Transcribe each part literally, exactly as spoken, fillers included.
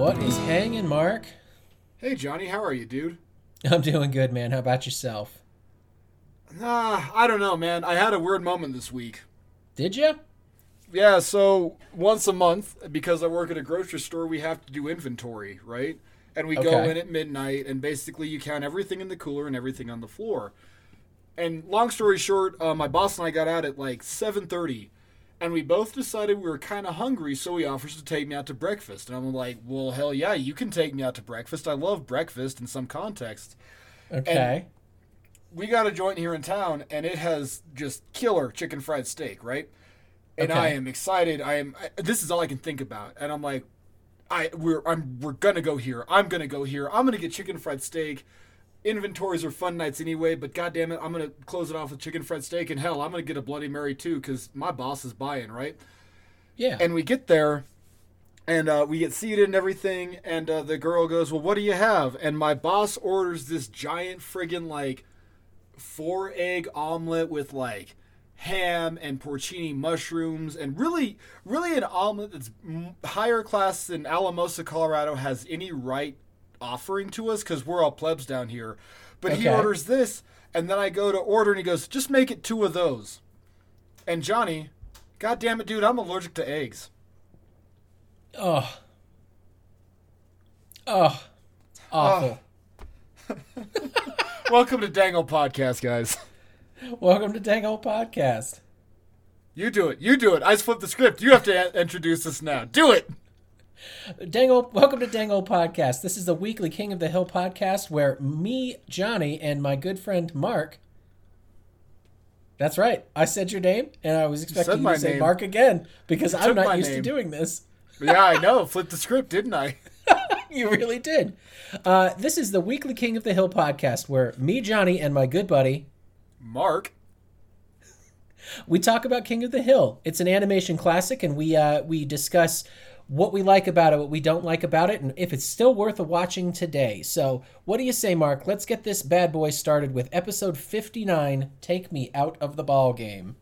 What is hanging, Mark? Hey, Johnny, how are you, dude? I'm doing good, man. How about yourself? Nah, I don't know, man. I had a weird moment this week. Did you? Yeah, so once a month, because I work at a grocery store, we have to do inventory, right? And we okay. go in at midnight, and basically you count everything in the cooler and everything on the floor. And long story short, uh, my boss and I got out at like seven thirty, and we both decided we were kind of hungry, so he offers to take me out to breakfast. And I'm like, well, hell yeah, you can take me out to breakfast. I love breakfast in some context. Okay. And we got a joint here in town, and it has just killer chicken fried steak, right? And okay. I am excited. I am. I, this is all I can think about. And I'm like, I we're I'm we're gonna go here. I'm gonna go here. I'm gonna get chicken fried steak. Inventories are fun nights anyway, but goddamn it, I'm gonna close it off with chicken fried steak. And hell, I'm gonna get a Bloody Mary too, because my boss is buying, right? Yeah. And we get there, and uh, we get seated and everything. And uh, the girl goes, "Well, what do you have?" And my boss orders this giant friggin' like four egg omelet with like ham and porcini mushrooms, and really, really an omelet that's higher class than Alamosa, Colorado has any right offering to us, because we're all plebs down here. But okay. he orders this, and then I go to order, and he goes, "Just make it two of those." And Johnny, God damn it, dude, I'm allergic to eggs. Oh. Oh. Awful. Oh. Welcome to Dangle Podcast, guys. Welcome to Dangle Podcast. You do it. You do it. I just flipped the script. You have to a- introduce us now. Do it. Dangle. Welcome to Dangle Podcast. This is the weekly King of the Hill podcast where me, Johnny, and my good friend Mark. That's right. I said your name, and I was expecting you, you to say name. Mark again, because I'm not used name. to doing this. Yeah, I know. Flipped the script, didn't I? You really did. Uh, this is the weekly King of the Hill podcast where me, Johnny, and my good buddy Mark, we talk about King of the Hill. It's an animation classic, and we uh, we discuss what we like about it, what we don't like about it, and if it's still worth a watching today. So what do you say, Mark? Let's get this bad boy started with episode fifty-nine, Take Me Out of the Ball Game.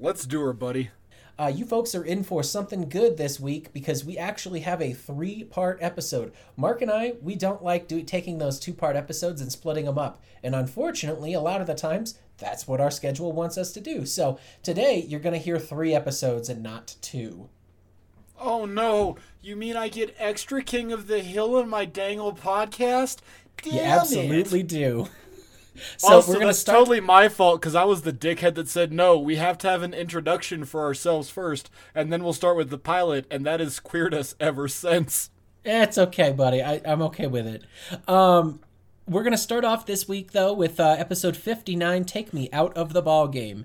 Let's do her, buddy. Uh, you folks are in for something good this week, because we actually have a three-part episode. Mark and I, we don't like do, taking those two-part episodes and splitting them up. And unfortunately, a lot of the times, that's what our schedule wants us to do. So today, you're going to hear three episodes and not two. Oh, no. You mean I get extra King of the Hill in my Dangle podcast? Damn you it. You absolutely do. So also, we're gonna that's start... totally my fault, because I was the dickhead that said, no, we have to have an introduction for ourselves first, and then we'll start with the pilot, and that has queered us ever since. It's okay, buddy. I, I'm okay with it. Um, we're going to start off this week, though, with uh, episode fifty-nine, Take Me Out of the Ball Game.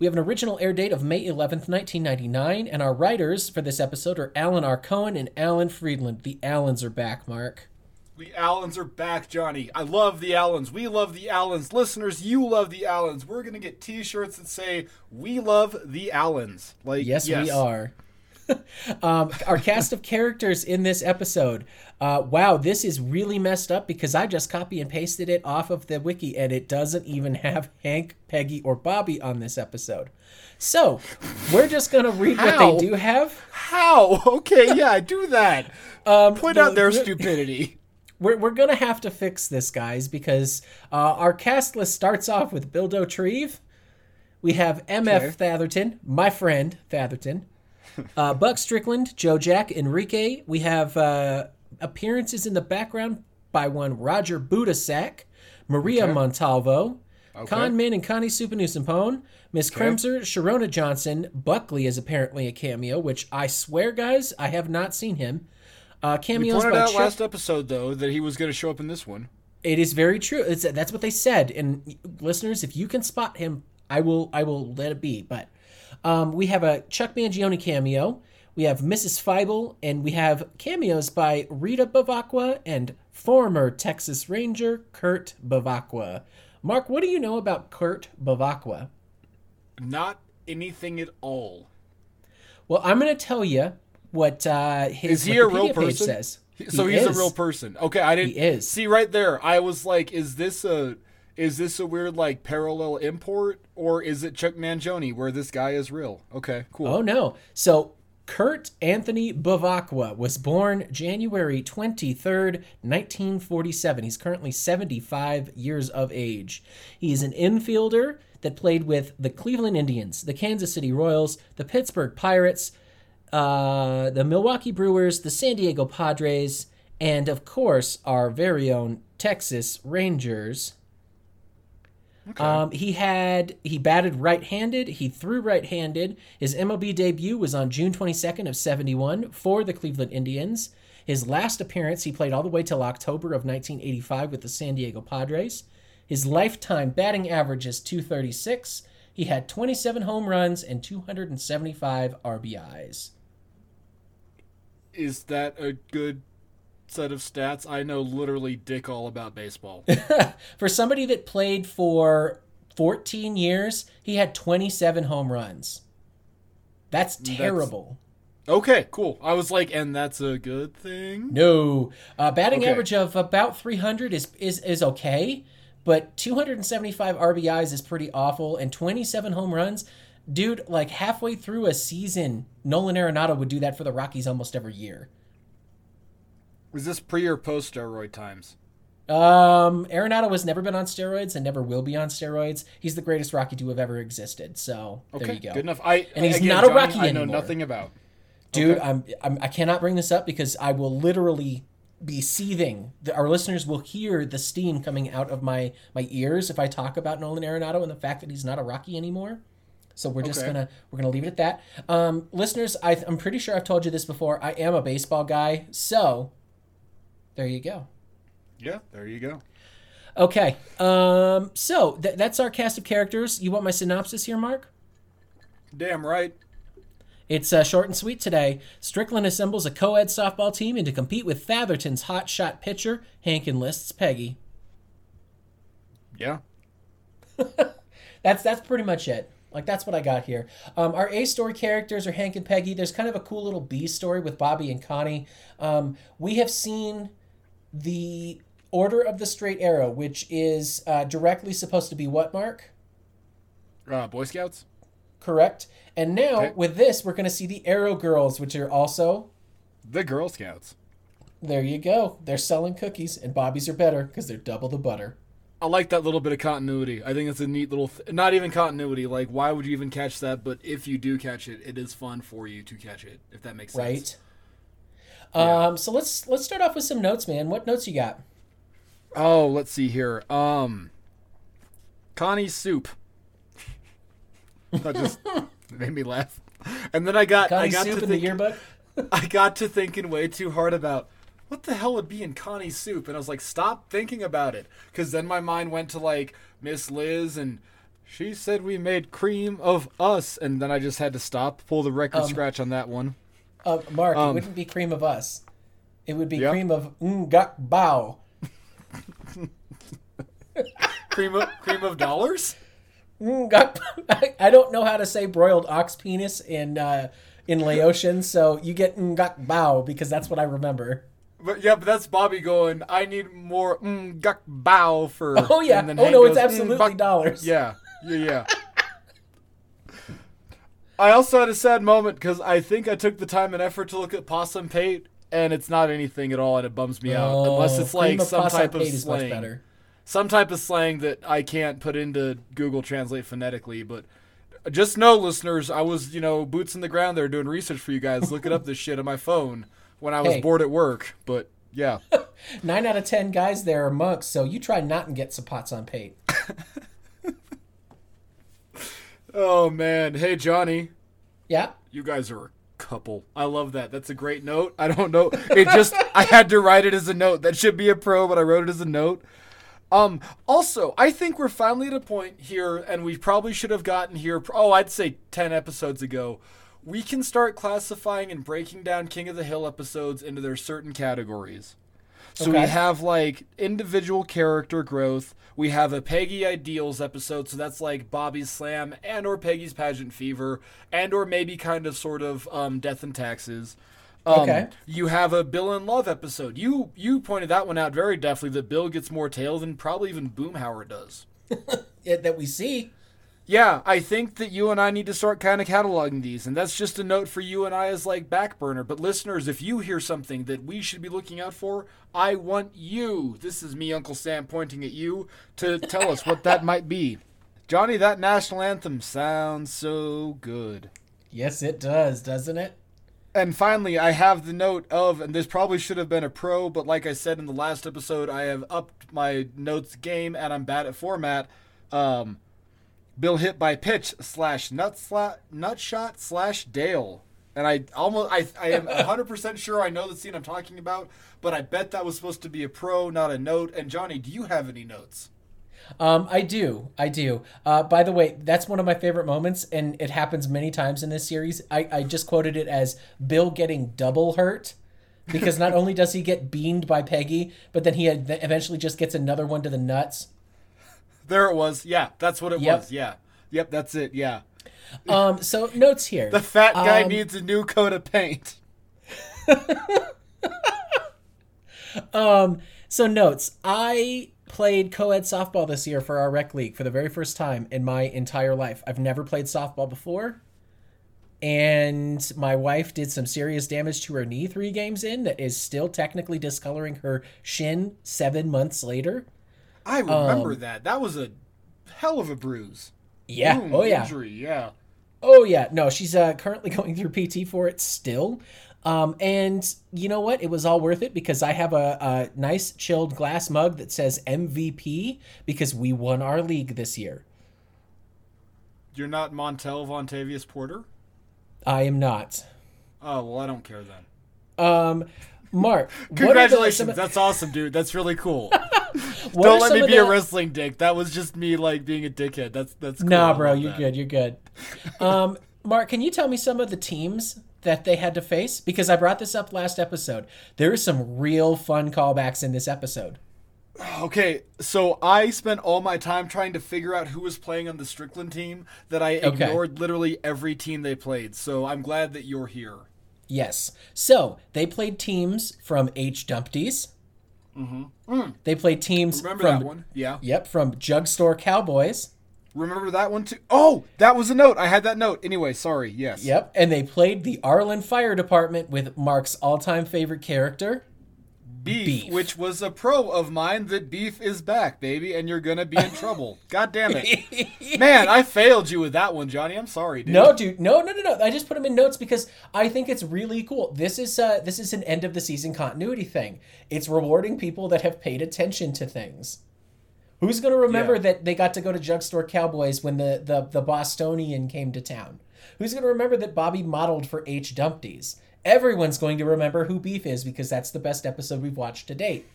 We have an original air date of May eleventh, nineteen ninety-nine, and our writers for this episode are Alan R. Cohen and Alan Friedland. The Allens are back, Mark. The Allens are back, Johnny. I love the Allens. We love the Allens. Listeners, you love the Allens. We're going to get t-shirts that say, "We love the Allens." Like, yes, yes. we are. um, our cast of characters in this episode. Uh, wow, this is really messed up, because I just copy and pasted it off of the wiki, and it doesn't even have Hank, Peggy, or Bobby on this episode. So we're just going to read How? what they do have. How? Okay, yeah, do that. um, Point the, out their stupidity. We're we're going to have to fix this, guys, because uh, our cast list starts off with Bildo Treve. We have M F okay. Thatherton, my friend Thatherton, uh, Buck Strickland, Joe Jack, Enrique. We have uh, appearances in the background by one Roger Budasak, Maria okay. Montalvo, okay. Con Min and Connie Supanusampone, Miss okay. Kremser, Sharona Johnson. Buckley is apparently a cameo, which I swear, guys, I have not seen him. Uh, cameos we pointed by out Chuck. Last episode, though, that he was going to show up in this one. It is very true. It's, that's what they said. And listeners, if you can spot him, I will I will let it be. But um, we have a Chuck Mangione cameo. We have Missus Feibel. And we have cameos by Rita Bevacqua and former Texas Ranger Kurt Bevacqua. Mark, what do you know about Kurt Bevacqua? Not anything at all. Well, I'm going to tell you. What uh, his is he Wikipedia a real person? Says. He, so he he's is. a real person. Okay, I didn't he is. see right there. I was like, is this a is this a weird like parallel import, or is it Chuck Mangione where this guy is real? Okay, cool. Oh no. So Kurt Anthony Bevacqua was born January twenty-third, nineteen forty-seven. He's currently seventy-five years of age. He is an infielder that played with the Cleveland Indians, the Kansas City Royals, the Pittsburgh Pirates, uh, the Milwaukee Brewers, the San Diego Padres, and, of course, our very own Texas Rangers. Okay. Um, he had, he batted right-handed, he threw right-handed. His M L B debut was on June twenty-second of seventy-one for the Cleveland Indians. His last appearance, he played all the way till October of nineteen eighty-five with the San Diego Padres. His lifetime batting average is two thirty-six. He had twenty-seven home runs and two hundred seventy-five R B Is. Is that a good set of stats? I know literally dick all about baseball. For somebody that played for fourteen years, he had twenty-seven home runs. That's terrible. That's... Okay, cool. I was like, and that's a good thing? No. Uh, batting okay. average of about three hundred is, is, is okay, but two hundred seventy-five R B Is is pretty awful, and twenty-seven home runs, dude, like halfway through a season, Nolan Arenado would do that for the Rockies almost every year. Was this pre or post steroid times? Um, Arenado has never been on steroids and never will be on steroids. He's the greatest Rocky to have ever existed. So okay, there you go. Good enough. I and he's again, not a Johnny, Rocky I anymore. I know nothing about. Dude, okay. I'm, I'm I cannot bring this up because I will literally be seething. The, our listeners will hear the steam coming out of my my ears if I talk about Nolan Arenado and the fact that he's not a Rocky anymore. So we're just okay. gonna we're gonna leave it at that. Um, listeners, I, I'm pretty sure I've told you this before. I am a baseball guy, so. There you go. Yeah, there you go. Okay. Um, so th- that's our cast of characters. You want my synopsis here, Mark? Damn right. It's uh, short and sweet today. Strickland assembles a co-ed softball team and to compete with Fatherton's hotshot pitcher, Hank enlists Peggy. Yeah. that's that's pretty much it. Like, that's what I got here. Um, our A-story characters are Hank and Peggy. There's kind of a cool little B-story with Bobby and Connie. Um, we have seen the Order of the Straight Arrow, which is uh, directly supposed to be what, Mark? Uh, Boy Scouts. Correct. And now, okay. with this, we're going to see the Arrow Girls, which are also... The Girl Scouts. There you go. They're selling cookies, and Bobby's are better because they're double the butter. I like that little bit of continuity. I think it's a neat little, th- not even continuity. Like, why would you even catch that? But if you do catch it, it is fun for you to catch it, if that makes sense. Right. Yeah. Um, so let's let's start off with some notes, man. What notes you got? Oh, let's see here. Um, Connie's soup. That just made me laugh. And then I got Connie's I got soup to in think, the yearbook. I got to thinking way too hard about. What the hell would be in Connie's soup? And I was like, stop thinking about it. Because then my mind went to, like, Miss Liz, and she said we made cream of us. And then I just had to stop, pull the record um, scratch on that one. Uh, Mark, um, it wouldn't be cream of us. It would be yep. cream of ngak bao. cream, of, cream of dollars? Ngak. I don't know how to say broiled ox penis in, uh, in Laotian, so you get ngak bao because that's what I remember. But yeah, but that's Bobby going, I need more ngak bao for... Oh, yeah. And then oh, Hank no, goes, it's absolutely mm, dollars. Yeah, yeah, yeah. I also had a sad moment because I think I took the time and effort to look at possum pate, and it's not anything at all, and it bums me oh, out. Unless it's like some type of slang. Some type of slang that I can't put into Google Translate phonetically, but... Just know, listeners, I was, you know, boots in the ground there doing research for you guys, looking up this shit on my phone. When I was hey. bored at work, but yeah. Nine out of ten guys there are monks, so you try not and get some pots on paint. Oh, man. Hey, Johnny. Yeah? You guys are a couple. I love that. That's a great note. I don't know. It just, I had to write it as a note. That should be a pro, but I wrote it as a note. Um. Also, I think we're finally at a point here, and we probably should have gotten here, oh, I'd say ten episodes ago, we can start classifying and breaking down King of the Hill episodes into their certain categories. So okay. we have, like, individual character growth. We have a Peggy Ideals episode, so that's, like, Bobby's Slam and or Peggy's Pageant Fever and or maybe kind of sort of um, Death and Taxes. Um, okay. You have a Bill and Love episode. You you pointed that one out very deftly, that Bill gets more tail than probably even Boomhauer does. That we see. yeah, I think that you and I need to start kind of cataloging these, and that's just a note for you and I as, like, back burner. But listeners, if you hear something that we should be looking out for, I want you, this is me, Uncle Sam, pointing at you, to tell us what that might be. Jonny, that national anthem sounds so good. Yes, it does, doesn't it? And finally, I have the note of, and this probably should have been a pro, but like I said in the last episode, I have upped my notes game, and I'm bad at format. Um, Bill hit by pitch slash nut sla- nutshot slash Dale. And I almost, I, I am one hundred percent sure I know the scene I'm talking about, but I bet that was supposed to be a pro, not a note. And Jonny, do you have any notes? Um, I do. I do. Uh, by the way, that's one of my favorite moments, and it happens many times in this series. I, I just quoted it as Bill getting double hurt, because not only does he get beaned by Peggy, but then he eventually just gets another one to the nuts. There it was. Yeah, that's what it yep. was. Yeah. Yep, that's it. Yeah. Um, so, notes here. The fat guy um, needs a new coat of paint. um. So, notes. I... played co-ed softball this year for our rec league for the very first time in my entire life. I've never played softball before, and my wife did some serious damage to her knee three games in that is still technically discoloring her shin seven months later. I remember um, that. That was a hell of a bruise. Yeah. Boom, oh, yeah. Injury, yeah. Oh, yeah. No, she's uh, currently going through P T for it still. Um, and you know what? It was all worth it because I have a, a nice chilled glass mug that says M V P because we won our league this year. You're not Montel Vontavious Porter? I am not. Oh, well, I don't care then. Um, Mark. Congratulations. The, That's awesome, dude. That's really cool. Don't let me be the... a wrestling dick. That was just me like being a dickhead. That's, that's cool. Nah, bro, you're that. good. You're good. Um, Mark, can you tell me some of the teams that they had to face? Because I brought this up last episode. There is some real fun callbacks in this episode. Okay, so I spent all my time trying to figure out who was playing on the Strickland team that I okay. ignored literally every team they played. So I'm glad that you're here. Yes. So they played teams from H. Dumpty's. Mm-hmm. Mm. They played teams Remember from... that one? Yeah. Yep, from Jug Store Cowboys. Remember that one too? Oh, that was a note. I had that note. Anyway, sorry. Yes. Yep. And they played the Arlen Fire Department with Mark's all-time favorite character, Beef, Beef, which was a pro of mine that Beef is back, baby, and you're going to be in trouble. God damn it. Man, I failed you with that one, Jonny. I'm sorry, dude. No, dude. No, no, no, no. I just put them in notes because I think it's really cool. This is uh, this is an end-of-the-season continuity thing. It's rewarding people that have paid attention to things. Who's going to remember yeah. that they got to go to Jug Store Cowboys when the, the, the Bostonian came to town? Who's going to remember that Bobby modeled for H. Dumpty's? Everyone's going to remember who Beef is because that's the best episode we've watched to date.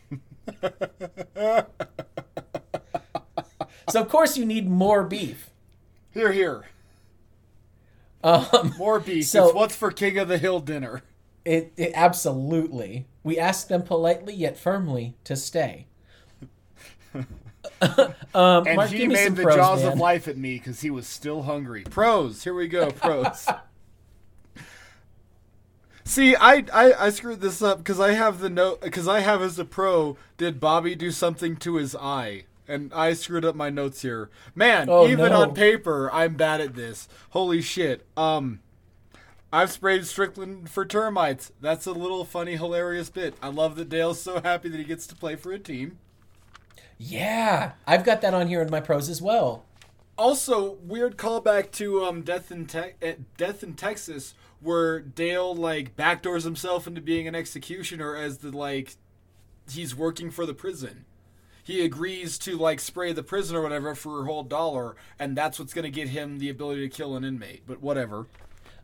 So, of course, you need more Beef. Hear, hear. Um, more Beef. So, it's what's for King of the Hill dinner. It, it absolutely. We asked them politely yet firmly to stay. um, and Mark, he made the pros, jaws man. of life at me because he was still hungry. Pros, here we go, pros. See, I, I I screwed this up because I have the note because I have as a pro. Did Bobby do something to his eye? And I screwed up my notes here. Man, oh, even no. on paper, I'm bad at this. Holy shit. Um, I've sprayed Strickland for termites. That's a little funny, hilarious bit. I love that Dale's so happy that he gets to play for a team. Yeah, I've got that on here in my pros as well. Also, weird callback to um, Death in Te- Death in Texas, where Dale like backdoors himself into being an executioner as the like he's working for the prison. He agrees to like spray the prison or whatever for a whole dollar, and that's what's going to get him the ability to kill an inmate. But whatever.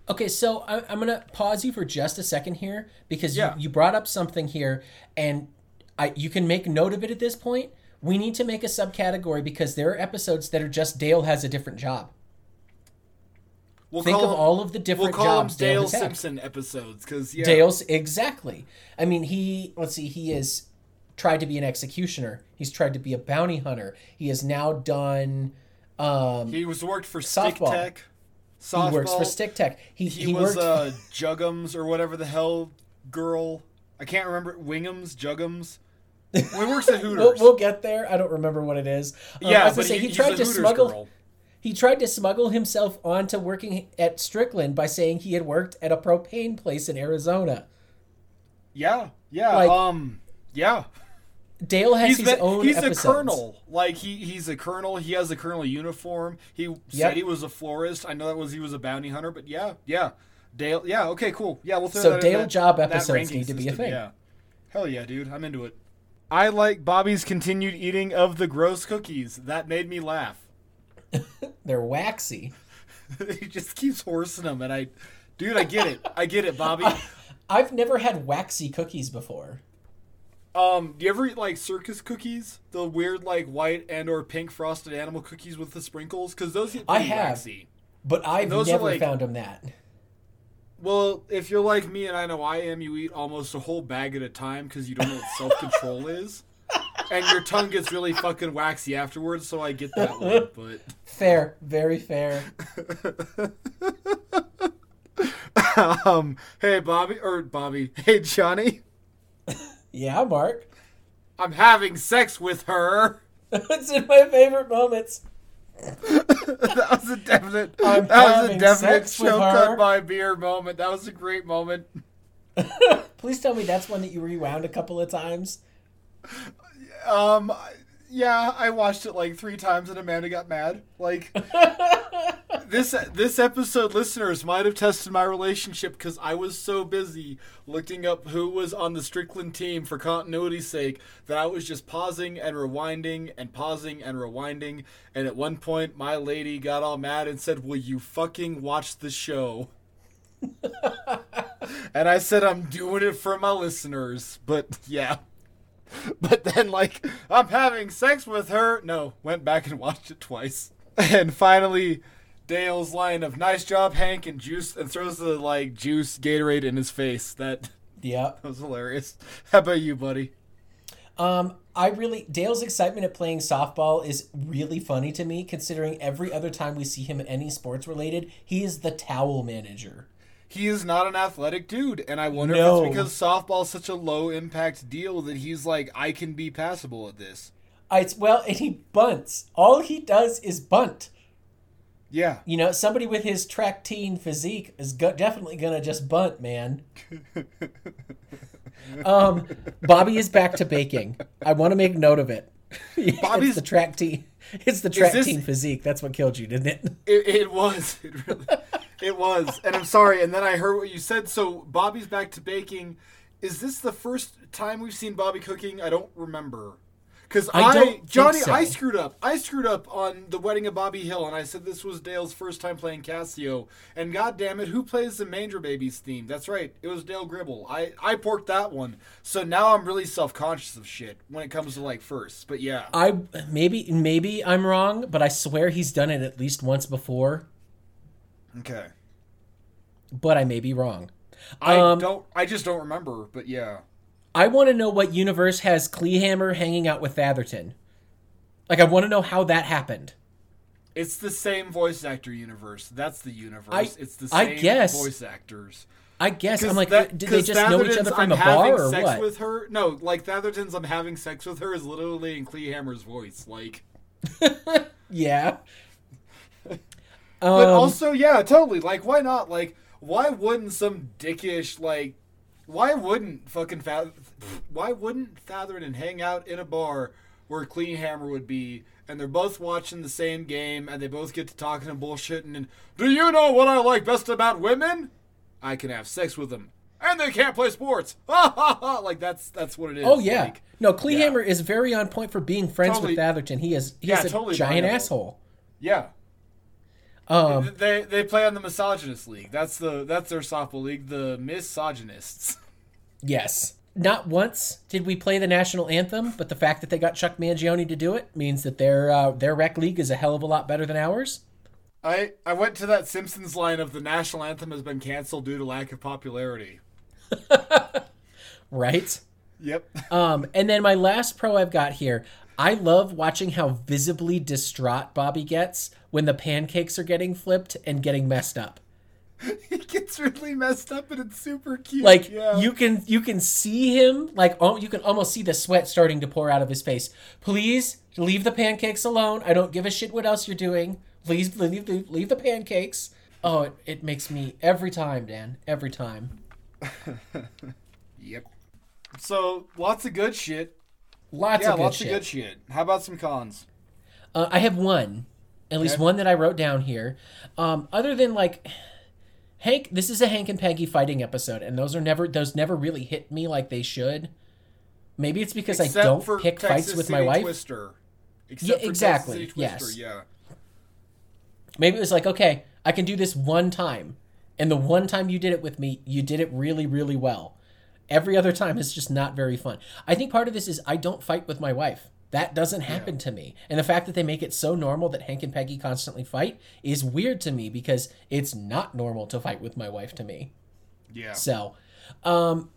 Okay, so I- I'm going to pause you for just a second here because yeah. you-, you brought up something here, and I you can make note of it at this point. We need to make a subcategory because there are episodes that are just Dale has a different job. We'll Think of him, all of the different we'll jobs Dale, Dale Simpson episodes. Cause, yeah. Dale's, exactly. I mean, he, let's see, he has tried to be an executioner. He's tried to be a bounty hunter. He has now done um, He was worked for Stick softball. Tech. Softball. He works for Stick Tech. He, he, he was uh, Juggums or whatever the hell girl. I can't remember. Wingums, Juggums. Well, he works at Hooters. We'll, we'll get there. I don't remember what it is. Um, yeah, I was but say, he, he tried to smuggle. Girl. He tried to smuggle himself onto working at Strickland by saying he had worked at a propane place in Arizona. Yeah, yeah, like, um, yeah. Dale has he's his been, own He's episodes. a colonel. Like, he, he's a colonel. He has a colonel uniform. He yep. said he was a florist. I know that was he was a bounty hunter, but yeah, yeah. Dale, yeah, okay, cool. Yeah, we'll throw so that Dale in that, job episodes need to be system. a thing. Yeah. Hell yeah, dude. I'm into it. I like Bobby's continued eating of the gross cookies. That made me laugh. They're waxy. He just keeps horsing them, and I... Dude, I get it. I get it, Bobby. I, I've never had waxy cookies before. Um, do you ever eat, like, circus cookies? The weird, like, white and or pink frosted animal cookies with the sprinkles? Because those get pretty I have, waxy. But I've never like, found them that. Well, if you're like me, and I know I am, you eat almost a whole bag at a time because you don't know what self-control is. And your tongue gets really fucking waxy afterwards, so I get that one, but... Fair. Very fair. um, hey, Bobby, or Bobby, hey, Jonny. Yeah, Mark? I'm having sex with her. It's in my favorite moments. That was a definite, I'm that was a definite choke on my beer moment. That was a great moment. Please tell me that's one that you rewound a couple of times. Um, yeah, I watched it like three times and Amanda got mad. Like, this this episode, listeners, might have tested my relationship because I was so busy looking up who was on the Strickland team for continuity's sake that I was just pausing and rewinding and pausing and rewinding. And at one point, my lady got all mad and said, "Will you fucking watch the show?" And I said, "I'm doing it for my listeners." But yeah. But then, like, I'm having sex with her. No, went back and watched it twice. And finally, Dale's line of "Nice job, Hank," and juice and throws the like juice Gatorade in his face. That yeah, that was hilarious. How about you, buddy? Um, I really Dale's excitement at playing softball is really funny to me, considering every other time we see him in any sports related, he is the towel manager. He is not an athletic dude, and I wonder no. if it's because softball is such a low-impact deal that he's like, I can be passable at this. I, well, and he bunts. All he does is bunt. Yeah. You know, somebody with his track teen physique is go- definitely going to just bunt, man. um, Bobby is back to baking. I want to make note of it. Bobby's it's the track teen. It's the track this... teen physique. That's what killed you, didn't it? It, it was. It really It was, and I'm sorry, and then I heard what you said, so Bobby's back to baking. Is this the first time we've seen Bobby cooking? I don't remember. Because I, I Jonny, so. I screwed up. I screwed up on The Wedding of Bobby Hill, and I said this was Dale's first time playing Cassio. And God damn it, who plays the Manger Babies theme? That's right, it was Dale Gribble. I, I porked that one. So now I'm really self-conscious of shit when it comes to, like, firsts, but yeah. I maybe Maybe I'm wrong, but I swear he's done it at least once before. Okay. But I may be wrong. I um, don't, I just don't remember, but yeah. I want to know what universe has Kleehammer hanging out with Atherton. Like, I want to know how that happened. It's the same voice actor universe. That's the universe. I, it's the same I guess, voice actors. I guess. I'm like, that, did they just Atherton's, know each other from I'm a bar or sex what? With her? No, like, Atherton's "I'm having sex with her" is literally in Kleehammer's voice. Like, yeah. But um, also, yeah, totally. Like, why not? Like, why wouldn't some dickish, like, why wouldn't fucking, Fath- why wouldn't Atherton hang out in a bar where Kleehammer would be, and they're both watching the same game, and they both get to talking and bullshitting, and, "Do you know what I like best about women? I can have sex with them. And they can't play sports." Ha ha ha. Like, that's, that's what it is. Oh, yeah. Like, no, Kleehammer yeah. is very on point for being friends totally. with Atherton. He is, he's yeah, a totally giant viable. asshole. Yeah. Um, they they play on the misogynist league. That's the that's their softball league, the misogynists. Yes. Not once did we play the national anthem, but the fact that they got Chuck Mangione to do it means that their uh, their rec league is a hell of a lot better than ours. I I went to that Simpsons line of "the national anthem has been canceled due to lack of popularity." Right. Yep. Um, and then my last pro I've got here. I love watching how visibly distraught Bobby gets when the pancakes are getting flipped and getting messed up. He gets really messed up, and it's super cute. Like, yeah. you can you can see him, like, oh, you can almost see the sweat starting to pour out of his face. "Please leave the pancakes alone. I don't give a shit what else you're doing. Please leave the, leave the pancakes. Oh, it, it makes me every time, Dan. Every time. Yep. So, lots of good shit. Lots yeah, of good lots shit. Yeah, lots of good shit. How about some cons? Uh, I have one. At okay. least one that I wrote down here. Um, other than, like... Hank, this is a Hank and Peggy fighting episode, and those are never those never really hit me like they should. Maybe it's because Except I don't for pick Texas fights with City my wife. Twister. Except yeah, exactly. For Texas City Twister, yes. Yeah. Maybe it was like, okay, I can do this one time, and the one time you did it with me, you did it really, really well. Every other time is just not very fun. I think part of this is I don't fight with my wife. That doesn't happen yeah. to me. And the fact that they make it so normal that Hank and Peggy constantly fight is weird to me because it's not normal to fight with my wife to me. Yeah. So, um,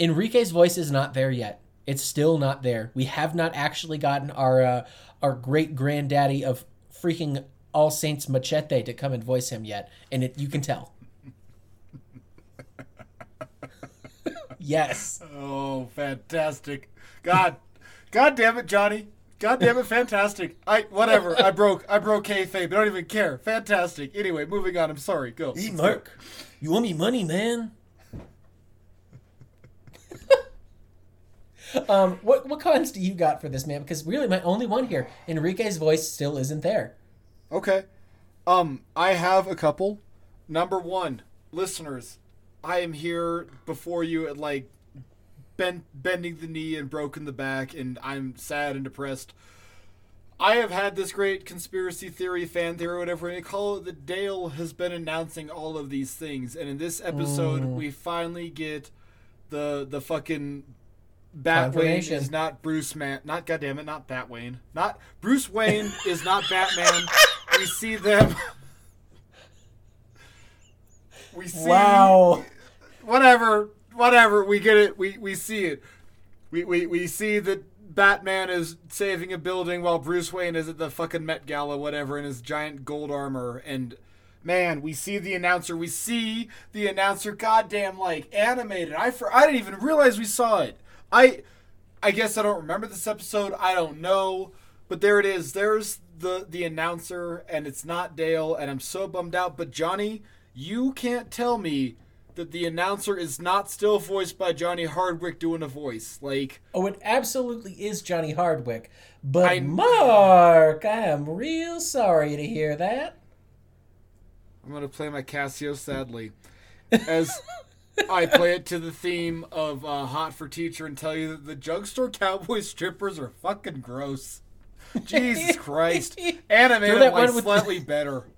Enrique's voice is not there yet. It's still not there. We have not actually gotten our, uh, our great granddaddy of freaking All Saints Machete to come and voice him yet. And it, you can tell. Yes. Oh, fantastic. God. God damn it, Jonny. God damn it, fantastic. I whatever. I broke I broke kayfabe. I don't even care. Fantastic. Anyway, moving on. I'm sorry. Go. Hey, Mark. You owe me money, man. um, what what cons do you got for this, man? Because really my only one here. Enrique's voice still isn't there. Okay. Um, I have a couple. Number one, listeners, I am here before you at like Bend, bending the knee and broken the back, and I'm sad and depressed. I have had this great conspiracy theory, fan theory, whatever you call it, that Dale has been announcing all of these things, and in this episode, mm. we finally get the the fucking Batwayne is not Bruce Man, not goddamn it, not Batwayne, not Bruce Wayne is not Batman. We see them. we see wow, whatever. Whatever, we get it. We we see it. We, we we see that Batman is saving a building while Bruce Wayne is at the fucking Met Gala, whatever, in his giant gold armor. And man, we see the announcer. We see the announcer. Goddamn, like animated. I for, I didn't even realize we saw it. I I guess I don't remember this episode. I don't know. But there it is. There's the the announcer, and it's not Dale. And I'm so bummed out. But Jonny, you can't tell me that the announcer is not still voiced by Johnny Hardwick doing a voice. Like, oh, it absolutely is Johnny Hardwick. But I, Mark, I am real sorry to hear that. I'm going to play my Casio sadly as I play it to the theme of uh, Hot for Teacher and tell you that the Jugstore Cowboy strippers are fucking gross. Jesus Christ. Animated that like one slightly the... better.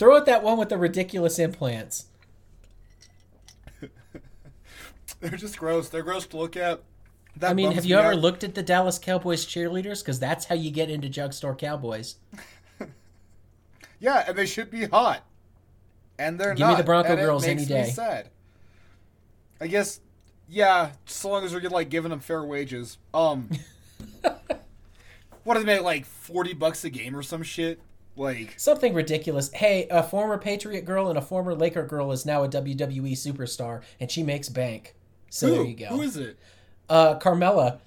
Throw out that one with the ridiculous implants. They're just gross. They're gross to look at. That I mean, have you me ever out. looked at the Dallas Cowboys cheerleaders? Because that's how you get into Jugstore Cowboys. Yeah, and they should be hot. And they're Give not. Give me the Bronco and girls it makes any day. Me sad. I guess, yeah, so long as we're like giving them fair wages. Um, what do they make, like forty bucks a game or some shit? Like something ridiculous. Hey, a former Patriot girl and a former Laker girl is now a W W E superstar, and she makes bank. So who? There you go. Who is it? Uh, Carmella.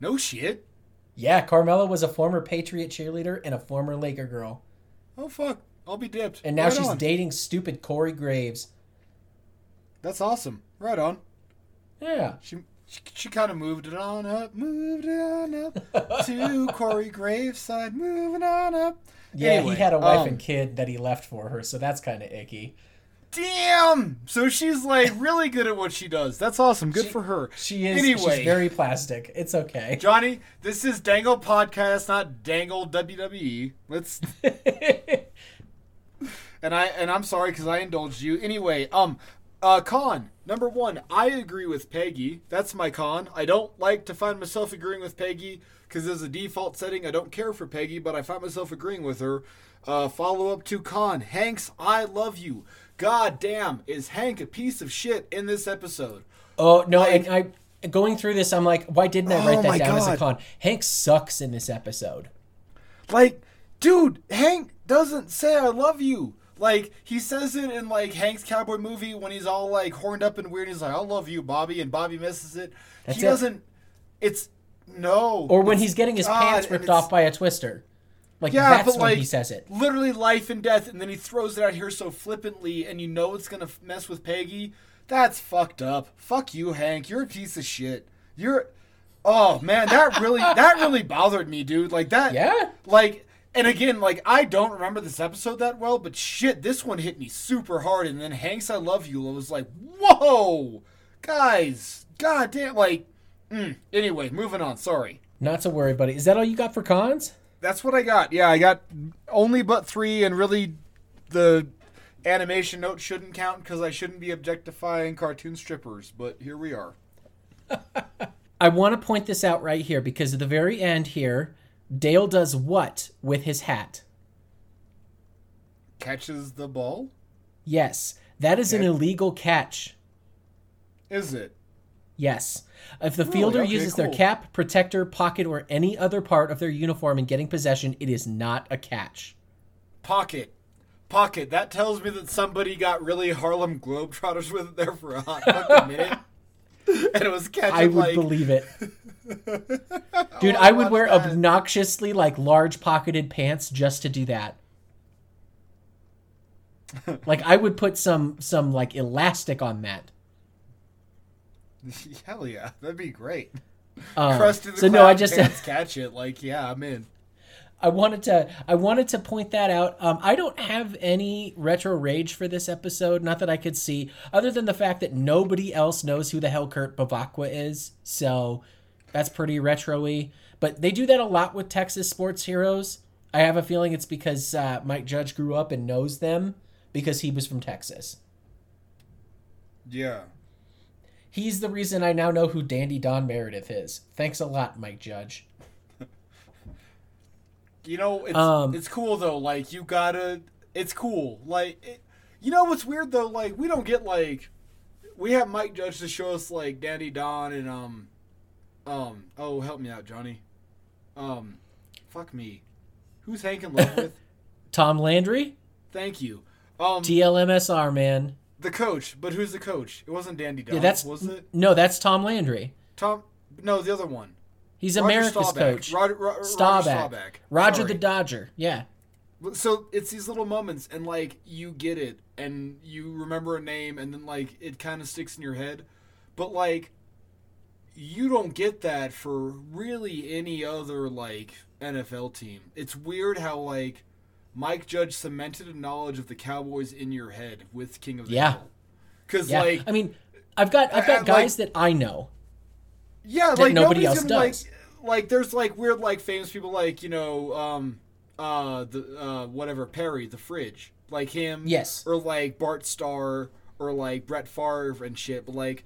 No shit. Yeah, Carmella was a former Patriot cheerleader and a former Laker girl. Oh, fuck. I'll be dipped. And now right she's on. dating stupid Corey Graves. That's awesome. Right on. Yeah. She she, she kind of moved it on up, moved it on up to Corey Graves' side, moving on up. Yeah, anyway, he had a wife um, and kid that he left for her, so that's kind of icky. Damn! So she's like really good at what she does. That's awesome. Good she, for her. She is. Anyway, she's very plastic. It's okay. Jonny, this is Dangle Podcast, not Dangle W W E. Let's. and I and I'm sorry because I indulged you. Anyway, um, uh, con number one. I agree with Peggy. That's my con. I don't like to find myself agreeing with Peggy because as a default setting, I don't care for Peggy, but I find myself agreeing with her. Uh, follow up to con. Hanks, I love you. God damn, is Hank a piece of shit in this episode? Oh, no, like, and I going through this, I'm like, why didn't I write oh that down God. as a con? Hank sucks in this episode. Like, dude, Hank doesn't say I love you. Like, he says it in, like, Hank's cowboy movie when he's all, like, horned up and weird. He's like, I love you, Bobby, and Bobby misses it. That's he it. doesn't, it's, no. Or when he's getting his God, pants ripped off by a twister. Like, yeah, that's but when like, he says it. Literally life and death, and then he throws it out here so flippantly, and you know it's going to mess with Peggy. That's fucked up. Fuck you, Hank. You're a piece of shit. You're... Oh, man, that really that really bothered me, dude. Like, that... Yeah? Like... And again, like, I don't remember this episode that well, but shit, this one hit me super hard. And then Hank's I Love You was like, whoa, guys, goddamn, like, mm. Anyway, moving on, sorry. Not to worry, buddy. Is that all you got for cons? That's what I got. Yeah, I got only but three, and really the animation note shouldn't count because I shouldn't be objectifying cartoon strippers, but here we are. I want to point this out right here because at the very end here, Dale does what with his hat? Catches the ball? Yes. That is an illegal catch. Is it? Yes. If the fielder really? okay, uses cool. their cap, protector, pocket, or any other part of their uniform in getting possession, it is not a catch. Pocket. Pocket. That tells me that somebody got really Harlem Globetrotters with it there for a hot fucking minute. And it was catching, I would like... believe it. Dude, oh, I would wear that. obnoxiously, like, large-pocketed pants just to do that. Like, I would put some, some, like, elastic on that. Hell yeah. That'd be great. Um, Crust in the so no, I just pants, catch it. Like, yeah, I'm in. I wanted to I wanted to point that out. Um, I don't have any retro rage for this episode, not that I could see, other than the fact that nobody else knows who the hell Kurt Bevacqua is. So that's pretty retro-y. But they do that a lot with Texas sports heroes. I have a feeling it's because uh, Mike Judge grew up and knows them because he was from Texas. Yeah. He's the reason I now know who Dandy Don Meredith is. Thanks a lot, Mike Judge. You know, it's um, it's cool, though. Like, you gotta... It's cool. Like, it, you know what's weird, though? Like, we don't get, like... We have Mike Judge to show us, like, Dandy Don and, um... Um... Oh, help me out, Johnny. Um... Fuck me. Who's Hank in love with? Tom Landry? Thank you. Um... T L M S R, man. The coach. But who's the coach? It wasn't Dandy Don, yeah, that's, was it? No, that's Tom Landry. Tom... No, the other one. He's Roger America's Staubach. coach. Roger, Roger, Roger Staubach. Staubach. Roger Sorry. the Dodger. Yeah. So it's these little moments, and, like, you get it, and you remember a name, and then, like, it kind of sticks in your head. But, like, you don't get that for really any other, like, N F L team. It's weird how, like, Mike Judge cemented a knowledge of the Cowboys in your head with King of the yeah. Hill. Because, yeah. like... I mean, I've got, I've got I, guys like, that I know. Yeah, that like nobody else gonna, does. Like, like, there's like weird, like famous people, like you know, um, uh, the uh, whatever Perry, the Fridge, like him, yes, or like Bart Starr, or like Brett Favre and shit. But like,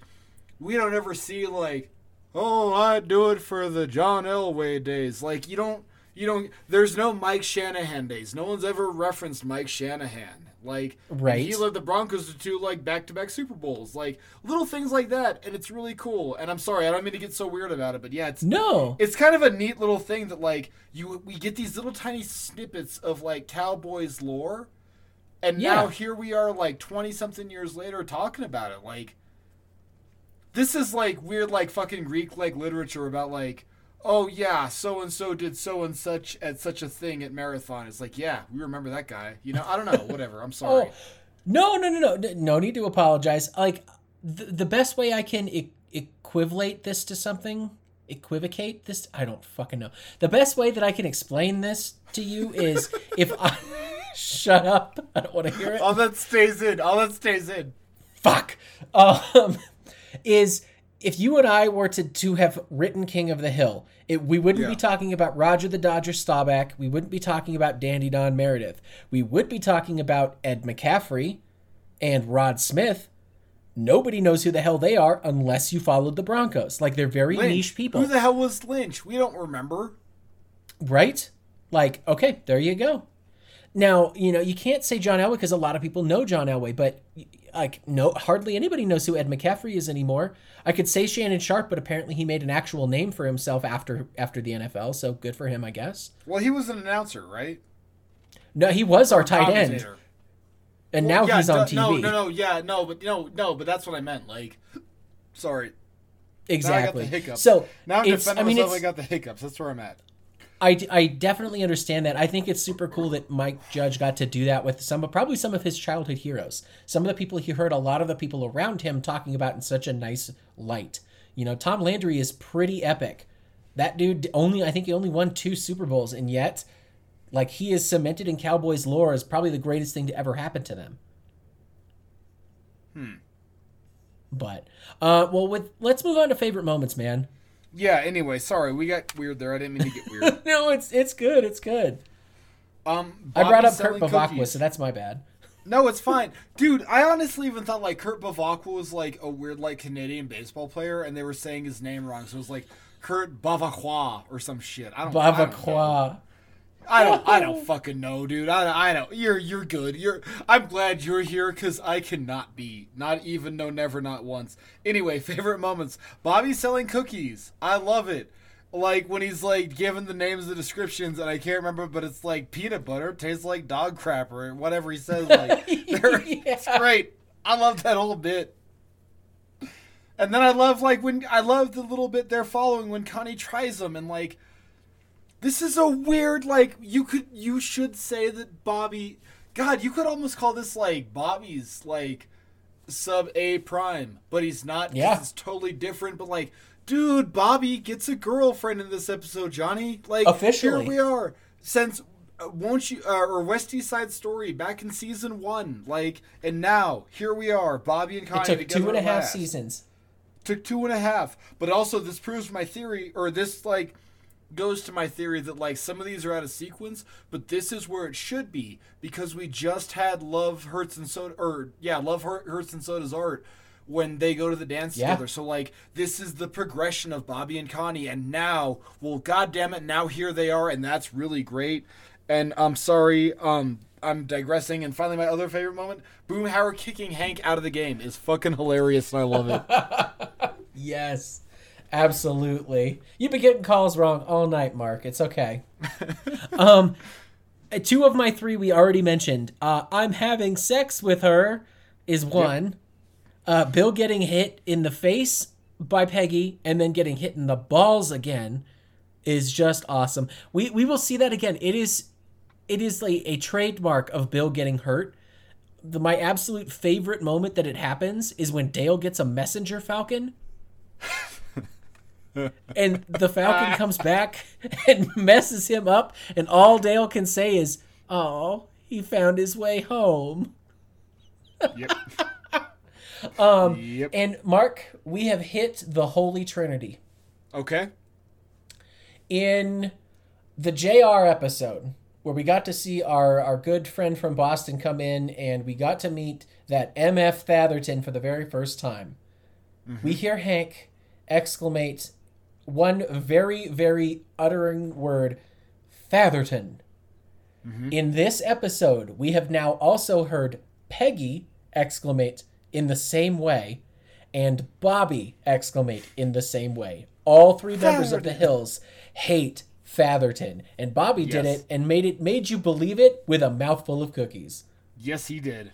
we don't ever see like, oh, I do it for the John Elway days. Like, you don't, you don't. There's no Mike Shanahan days. No one's ever referenced Mike Shanahan. Like, right. He led the Broncos to two, like, back-to-back Super Bowls. Like, little things like that, and it's really cool. And I'm sorry, I don't mean to get so weird about it, but yeah, it's no. It's kind of a neat little thing that, like, you we get these little tiny snippets of, like, Cowboys lore, and yeah. now here we are, like, twenty-something years later talking about it. Like, this is, like, weird, like, fucking Greek, like, literature about, like, oh, yeah, so-and-so did so-and-such at such a thing at Marathon. It's like, yeah, we remember that guy. You know, I don't know, whatever. I'm sorry. Oh, no, no, no, no. No need to apologize. Like, the, the best way I can e- equivalate this to something, equivocate this, I don't fucking know. The best way that I can explain this to you is if I... Shut up. I don't want to hear it. All that stays in. All that stays in. Fuck. Um, is... If you and I were to, to have written King of the Hill, it, we wouldn't yeah. be talking about Roger the Dodger Staubach. We wouldn't be talking about Dandy Don Meredith. We would be talking about Ed McCaffrey and Rod Smith. Nobody knows who the hell they are unless you followed the Broncos. Like, they're very Lynch. niche people. Who the hell was Lynch? We don't remember. Right? Like, okay, there you go. Now, you know, you can't say John Elway because a lot of people know John Elway, but like no, hardly anybody knows who Ed McCaffrey is anymore. I could say Shannon Sharp, but apparently he made an actual name for himself after after the N F L, so good for him, I guess. Well, he was an announcer, right? No, he was or our tight end, and well, now yeah, he's on d- T V. No, no, no, yeah, no, but no, no, but that's what I meant. Like, sorry, exactly. Now I got the hiccups. So now I'm defending myself. I mean, I got the hiccups. That's where I'm at. I, I definitely understand that. I think it's super cool that Mike Judge got to do that with some, probably some of his childhood heroes. Some of the people he heard a lot of the people around him talking about in such a nice light. You know, Tom Landry is pretty epic. That dude only, I think he only won two Super Bowls, and yet, like, he is cemented in Cowboys lore as probably the greatest thing to ever happen to them. Hmm. But, uh, well, with let's move on to favorite moments, man. Yeah, anyway, sorry, we got weird there. I didn't mean to get weird. No, it's it's good, it's good. Um, I brought up Kurt Bevacqua, so that's my bad. No, it's fine. Dude, I honestly even thought, like, Kurt Bevacqua was, like, a weird, like, Canadian baseball player, and they were saying his name wrong, so it was, like, Kurt Bevacqua or some shit. I don't, Bevacqua. I don't know. I don't, I don't fucking know, dude. I, I don't. You're you're good. You're. I'm glad you're here because I cannot be. Not even, no, never, not once. Anyway, favorite moments. Bobby selling cookies. I love it. Like, when he's, like, given the names, the descriptions, and I can't remember, but it's, like, peanut butter tastes like dog crap or whatever he says. Like, yeah. It's great. I love that whole bit. And then I love, like, when, I love the little bit they're following when Connie tries them, and, like, this is a weird, like, you could, you should say that Bobby, God, you could almost call this, like, Bobby's, like, sub A prime, but he's not, yeah. It's totally different, but, like, dude, Bobby gets a girlfriend in this episode, Jonny. Like, officially. Here we are, since, uh, won't you, uh, or West East Side Story, back in season one, like, and now, here we are, Bobby and Connie together. It took two and a half last. seasons. Took two and a half, but also this proves my theory, or this, like, goes to my theory that, like, some of these are out of sequence, but this is where it should be, because we just had Love Hurts and Soda, or, yeah, Love Hurts and Soda's Art, when they go to the dance yeah. together. So, like, this is the progression of Bobby and Connie, and now, well, goddamn it, now here they are, and that's really great. And I'm sorry, um, I'm digressing. And finally, my other favorite moment, Boomhauer kicking Hank out of the game is fucking hilarious, and I love it. Yes, absolutely. You've been getting calls wrong all night, Mark. It's okay. um, two of my three we already mentioned. Uh, I'm having sex with her is one. Yep. Uh, Bill getting hit in the face by Peggy and then getting hit in the balls again is just awesome. We we will see that again. It is it is like a trademark of Bill getting hurt. The, my absolute favorite moment that it happens is when Dale gets a messenger falcon. And the falcon comes back and messes him up. And all Dale can say is, oh, he found his way home. Yep. um, yep. And Mark, we have hit the Holy Trinity. Okay. In the J R episode, where we got to see our, our good friend from Boston come in, and we got to meet that M F Atherton for the very first time, mm-hmm. we hear Hank exclamate one very, very uttering word, Atherton. Mm-hmm. In this episode, we have now also heard Peggy exclamate in the same way, and Bobby exclamate in the same way. All three members Atherton. Of the Hills hate Atherton, and Bobby yes. did it and made it made you believe it with a mouthful of cookies. Yes, he did.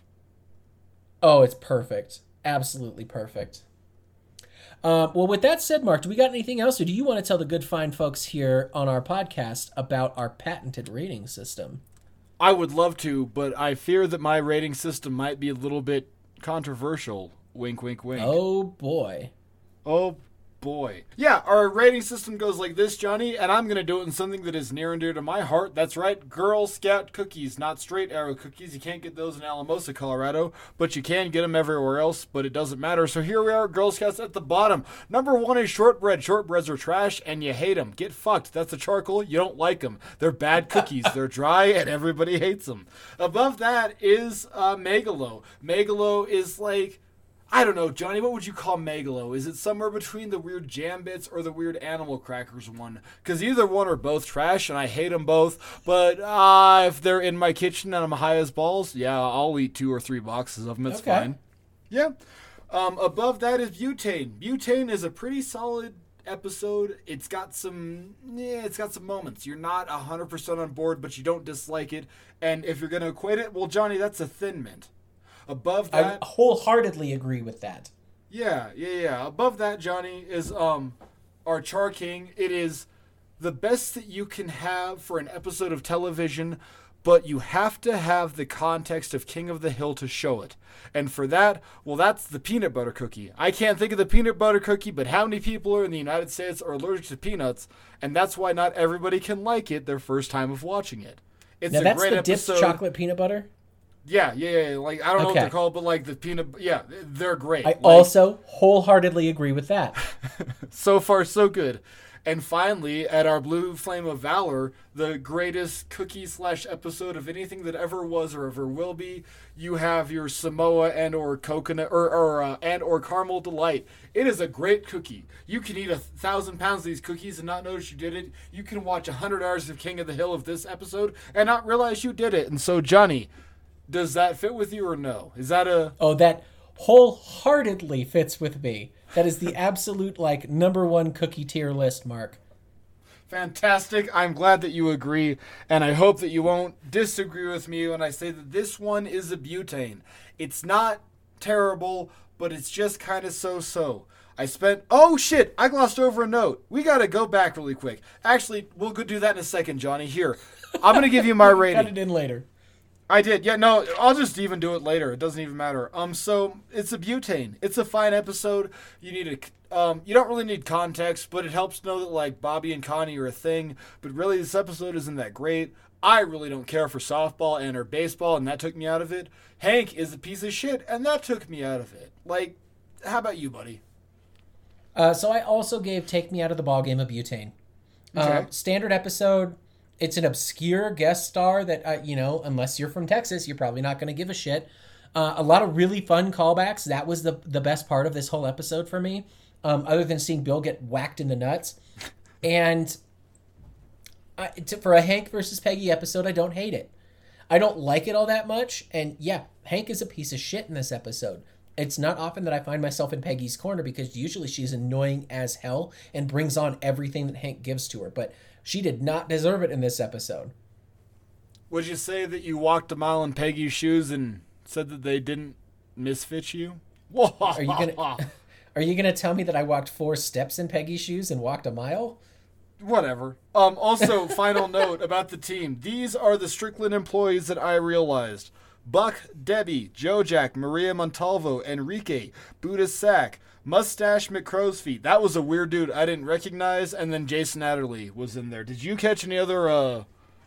Oh, it's perfect. Absolutely perfect. Um, well, with that said, Mark, do we got anything else, or do you want to tell the good fine folks here on our podcast about our patented rating system? I would love to, but I fear that my rating system might be a little bit controversial. Wink, wink, wink. Oh, boy. Oh, boy. Yeah, our rating system goes like this, Jonny, and I'm going to do it in something that is near and dear to my heart. That's right, Girl Scout cookies, not straight arrow cookies. You can't get those in Alamosa, Colorado, but you can get them everywhere else, but it doesn't matter. So here we are, Girl Scouts at the bottom. Number one is shortbread. Shortbreads are trash, and you hate them. Get fucked. That's the charcoal. You don't like them. They're bad cookies. They're dry, and everybody hates them. Above that is uh, Megalo. Megalo is like, I don't know, Jonny, what would you call Megalo? Is it somewhere between the weird jam bits or the weird animal crackers one? Because either one are both trash, and I hate them both. But uh, if they're in my kitchen and I'm high as balls, yeah, I'll eat two or three boxes of them. It's okay. Fine. Yeah. Um, above that is Butane. Butane is a pretty solid episode. It's got some, yeah, it's got some moments. You're not one hundred percent on board, but you don't dislike it. And if you're going to equate it, well, Jonny, that's a Thin Mint. Above that, I wholeheartedly agree with that. Yeah, yeah, yeah. Above that, Jonny, is um, our Char King. It is the best that you can have for an episode of television, but you have to have the context of King of the Hill to show it. And for that, well, that's the peanut butter cookie. I can't think of the peanut butter cookie, but how many people are in the United States are allergic to peanuts? And that's why not everybody can like it their first time of watching it. It's now a that's great the episode. Dipped chocolate peanut butter? Yeah, yeah, yeah. Like, I don't okay. know what they're called, but like the peanut, yeah, they're great. I like, also wholeheartedly agree with that. So far, so good. And finally, at our Blue Flame of Valor, the greatest cookie slash episode of anything that ever was or ever will be, you have your Samoa and or coconut or, or uh, and or caramel delight. It is a great cookie. You can eat a thousand pounds of these cookies and not notice you did it. You can watch a hundred hours of King of the Hill of this episode and not realize you did it. And so, Jonny, does that fit with you or no? Is that a... Oh, that wholeheartedly fits with me. That is the absolute, like, number one cookie tier list, Mark. Fantastic. I'm glad that you agree, and I hope that you won't disagree with me when I say that this one is a butane. It's not terrible, but it's just kind of so-so. I spent... Oh, shit! I glossed over a note. We gotta go back really quick. Actually, we'll go do that in a second, Jonny. Here. I'm gonna give you my rating. Cut it in later. I did. Yeah, no, I'll just even do it later. It doesn't even matter. Um, so it's a butane. It's a fine episode. You need a, um, you don't really need context, but it helps to know that like Bobby and Connie are a thing. But really, this episode isn't that great. I really don't care for softball and or baseball, and that took me out of it. Hank is a piece of shit, and that took me out of it. Like, how about you, buddy? Uh, so I also gave "Take Me Out of the Ballgame" a butane. Okay. Um, standard episode. It's an obscure guest star that, uh, you know, unless you're from Texas, you're probably not going to give a shit. Uh, a lot of really fun callbacks. That was the the best part of this whole episode for me, um, other than seeing Bill get whacked in the nuts. And I, to, for a Hank versus Peggy episode, I don't hate it. I don't like it all that much. And yeah, Hank is a piece of shit in this episode. It's not often that I find myself in Peggy's corner because usually she's annoying as hell and brings on everything that Hank gives to her. But she did not deserve it in this episode. Would you say that you walked a mile in Peggy's shoes and said that they didn't misfit you? Whoa. Are you gonna, are you gonna tell me that I walked four steps in Peggy's shoes and walked a mile? Whatever. Um, also, final note about the team. These are the Strickland employees that I realized. Buck, Debbie, Jojack, Maria Montalvo, Enrique, Buddha Sack, Mustache McCrowsfeet. That was a weird dude I didn't recognize. And then Jason Adderley was in there. Did you catch any other uh,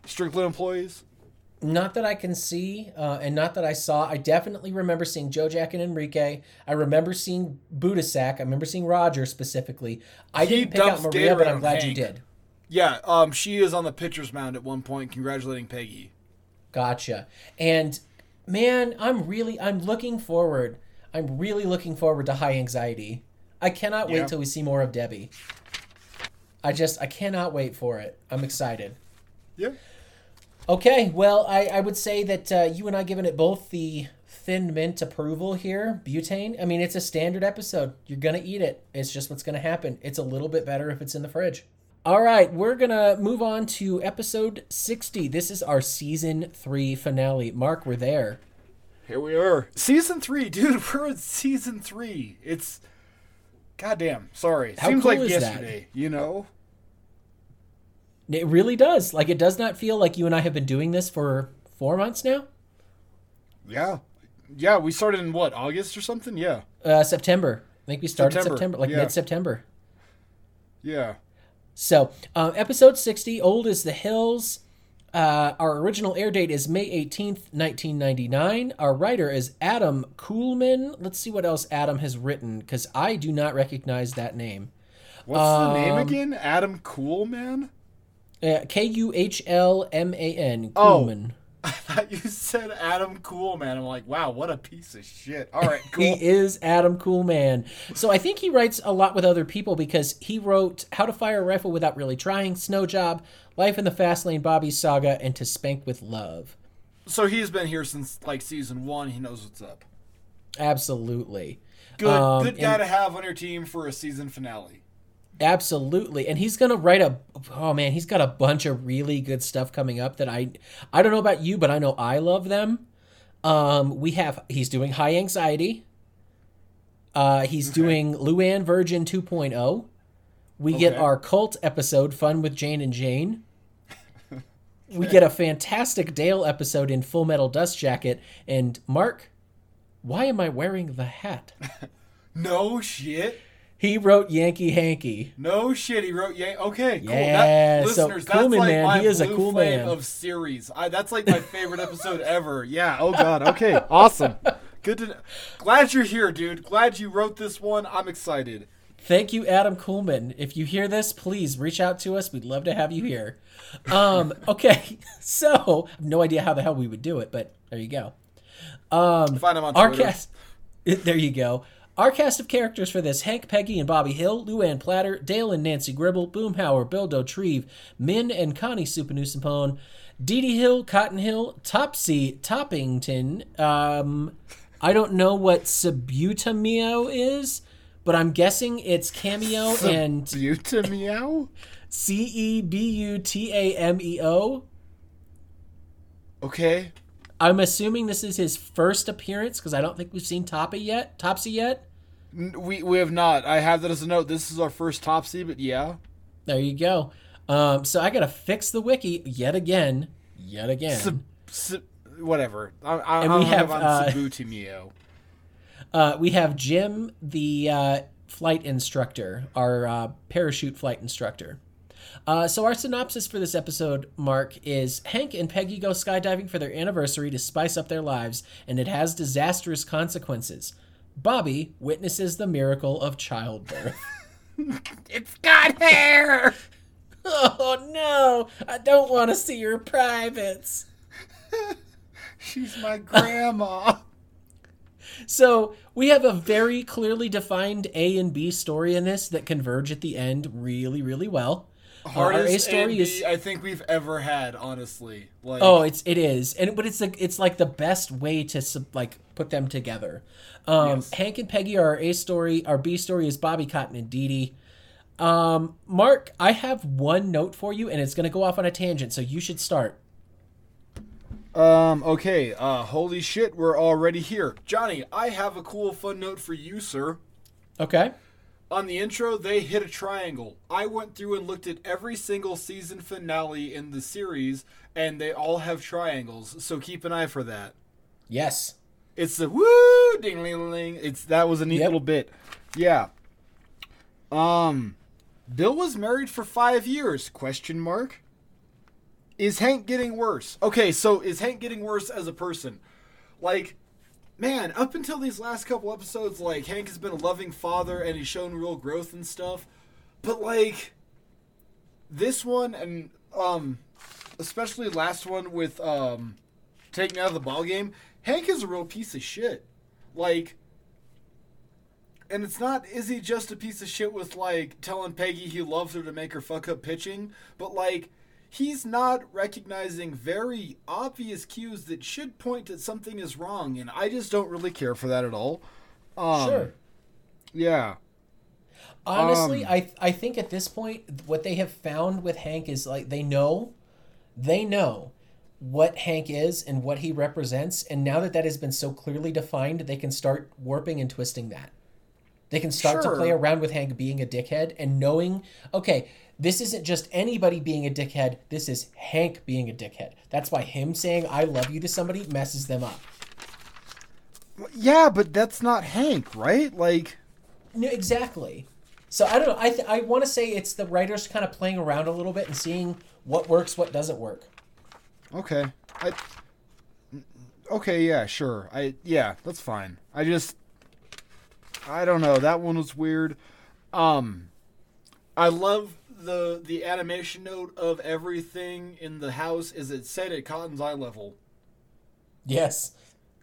Strickland employees? Not that I can see, uh, and not that I saw. I definitely remember seeing Jojack and Enrique. I remember seeing Buddha Sack. I remember seeing Roger specifically. I he didn't pick out Maria, but I'm glad Hank. You did. Yeah, um, she is on the pitcher's mound at one point congratulating Peggy. Gotcha. And... Man, I'm really, I'm looking forward. I'm really looking forward to High Anxiety. I cannot wait yeah. till we see more of Debbie. I just, I cannot wait for it. I'm excited. Yeah. Okay, well, I, I would say that uh, you and I giving it both the thin mint approval here, butane. I mean, it's a standard episode. You're going to eat it. It's just what's going to happen. It's a little bit better if it's in the fridge. All right, we're going to move on to episode sixty. This is our season three finale. Mark, we're there. Here we are. Season three, dude, we're in season three. It's, goddamn, sorry. How Seems cool like is yesterday, that? You know? It really does. Like, it does not feel like you and I have been doing this for four months now. Yeah. Yeah, we started in, what, August or something? Yeah. Uh, September. I think we started September, September like yeah. mid-September. Yeah. So, um, episode sixty, Old as the Hills. Uh, our original air date is May eighteenth, nineteen ninety-nine. Our writer is Adam Kuhlman. Let's see what else Adam has written, because I do not recognize that name. What's um, the name again? Adam Kuhlman? Uh, K U H L M A N. Kuhlman. Oh, I thought you said Adam Kuhlman. I'm like, wow, what a piece of shit. All right, cool. He is Adam Kuhlman. So I think he writes a lot with other people because he wrote How to Fire a Rifle Without Really Trying, Snow Job, Life in the Fast Lane, Bobby's Saga, and To Spank with Love. So he's been here since like season one. He knows what's up. Absolutely. Good, um, good guy and, to have on your team for a season finale. Absolutely. And he's going to write a, oh man, he's got a bunch of really good stuff coming up that I, I don't know about you, but I know I love them. Um, we have, he's doing High Anxiety. Uh, he's okay. doing Luann Virgin two point oh, We okay. get our cult episode, Fun with Jane and Jane. Okay. We get a fantastic Dale episode in Full Metal Dust Jacket. And Mark, why am I wearing the hat? No shit. He wrote Yankee Hanky. No shit, he wrote Yankee. Okay, cool. Yeah, that, so listeners, Kuhlman, that's like man, my he is blue a cool flame man. Of series. I, that's like my favorite episode ever. Yeah. Oh god. Okay. Awesome. Good to. Glad you're here, dude. Glad you wrote this one. I'm excited. Thank you, Adam Kuhlman. If you hear this, please reach out to us. We'd love to have you here. Um, okay, so I have no idea how the hell we would do it, but there you go. Um, Find him on Twitter. Our cast, there you go. Our cast of characters for this: Hank, Peggy, and Bobby Hill, Luann Platter, Dale and Nancy Gribble, Boomhauer, Bill Dotreve, Min and Connie Supanusampone, Dee Dee Hill, Cotton Hill, Topsy Toppington. Um, I don't know what Subutamio is. But I'm guessing it's Cameo and... Cebutameo? C E B U T A M E O. Okay. I'm assuming this is his first appearance, because I don't think we've seen Topsy yet. Topsy yet? We we have not. I have that as a note. This is our first Topsy, but yeah. There you go. Um, so I got to fix the wiki yet again. Yet again. Sub, sub, whatever. I, I, and I'm we have... on uh, Cebutameo. Uh, we have Jim, the uh, flight instructor, our uh, parachute flight instructor. Uh, so our synopsis for this episode, Mark, is Hank and Peggy go skydiving for their anniversary to spice up their lives, and it has disastrous consequences. Bobby witnesses the miracle of childbirth. It's got hair! Oh, no! I don't want to see your privates! She's my grandma! So we have a very clearly defined A and B story in this that converge at the end really, really well. Hardest uh, our A story and B is, I think we've ever had, honestly. Like, oh, it's it is, and but it's like it's like the best way to sub, like put them together. Um, yes. Hank and Peggy are our A story. Our B story is Bobby, Cotton, and Dee Dee. Um, Mark, I have one note for you, and it's going to go off on a tangent, so you should start. Um, okay, uh, holy shit, we're already here. Jonny, I have a cool, fun note for you, sir. Okay. On the intro, they hit a triangle. I went through and looked at every single season finale in the series, and they all have triangles, so keep an eye for that. Yes. It's the woo, ding, ding, ding. It's, that was a neat yep. little bit. Yeah. Um, Bill was married for five years, question mark. Is Hank getting worse? Okay, so is Hank getting worse as a person? Like, man, up until these last couple episodes, like, Hank has been a loving father and he's shown real growth and stuff. But, like, this one and, um, especially last one with, um, taking out of the ballgame, Hank is a real piece of shit. Like, and it's not, is he just a piece of shit with, like, telling Peggy he loves her to make her fuck up pitching? But, like... he's not recognizing very obvious cues that should point that something is wrong, and I just don't really care for that at all. Um, sure. Yeah. Honestly, um, I th- I think at this point, what they have found with Hank is like they know, they know what Hank is and what he represents, and now that that has been so clearly defined, they can start warping and twisting that. They can start sure. to play around with Hank being a dickhead and knowing, okay, this isn't just anybody being a dickhead. This is Hank being a dickhead. That's why him saying I love you to somebody messes them up. Yeah, but that's not Hank, right? Like, no, exactly. So I don't know. I th- I want to say it's the writers kind of playing around a little bit and seeing what works, what doesn't work. Okay. I. Okay. Yeah. Sure. I. Yeah. That's fine. I just. I don't know. That one was weird. Um, I love. The the animation note of everything in the house is it's set at Cotton's eye level. Yes.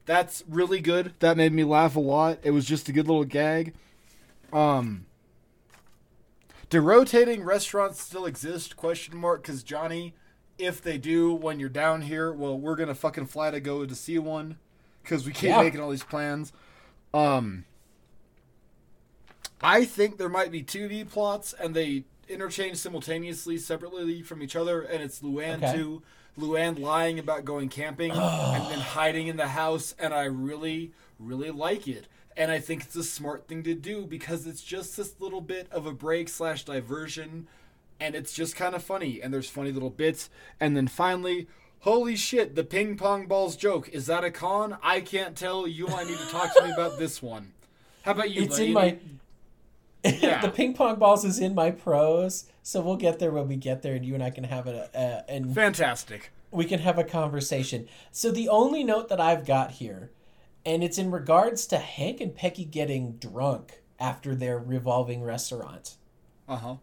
That's really good. That made me laugh a lot. It was just a good little gag. Um, do rotating restaurants still exist? Question mark. Because Jonny, if they do, when you're down here, well, we're going to fucking fly to go to see one. Because we keep yeah. making all these plans. Um, I think there might be two B plots and they... interchange simultaneously separately from each other, and it's Luann okay. too. Luann lying about going camping oh. and then hiding in the house, and I really really like it. And I think it's a smart thing to do because it's just this little bit of a break slash diversion, and it's just kind of funny, and there's funny little bits. And then finally, holy shit, the ping pong balls joke. Is that a con? I can't tell. You might need to talk to me about this one. How about you, It's lady? in my... Yeah. The ping pong balls is in my pros, so we'll get there when we get there, and you and I can have a... a and Fantastic. We can have a conversation. So the only note that I've got here, and it's in regards to Hank and Peggy getting drunk after their revolving restaurant. Uh-huh.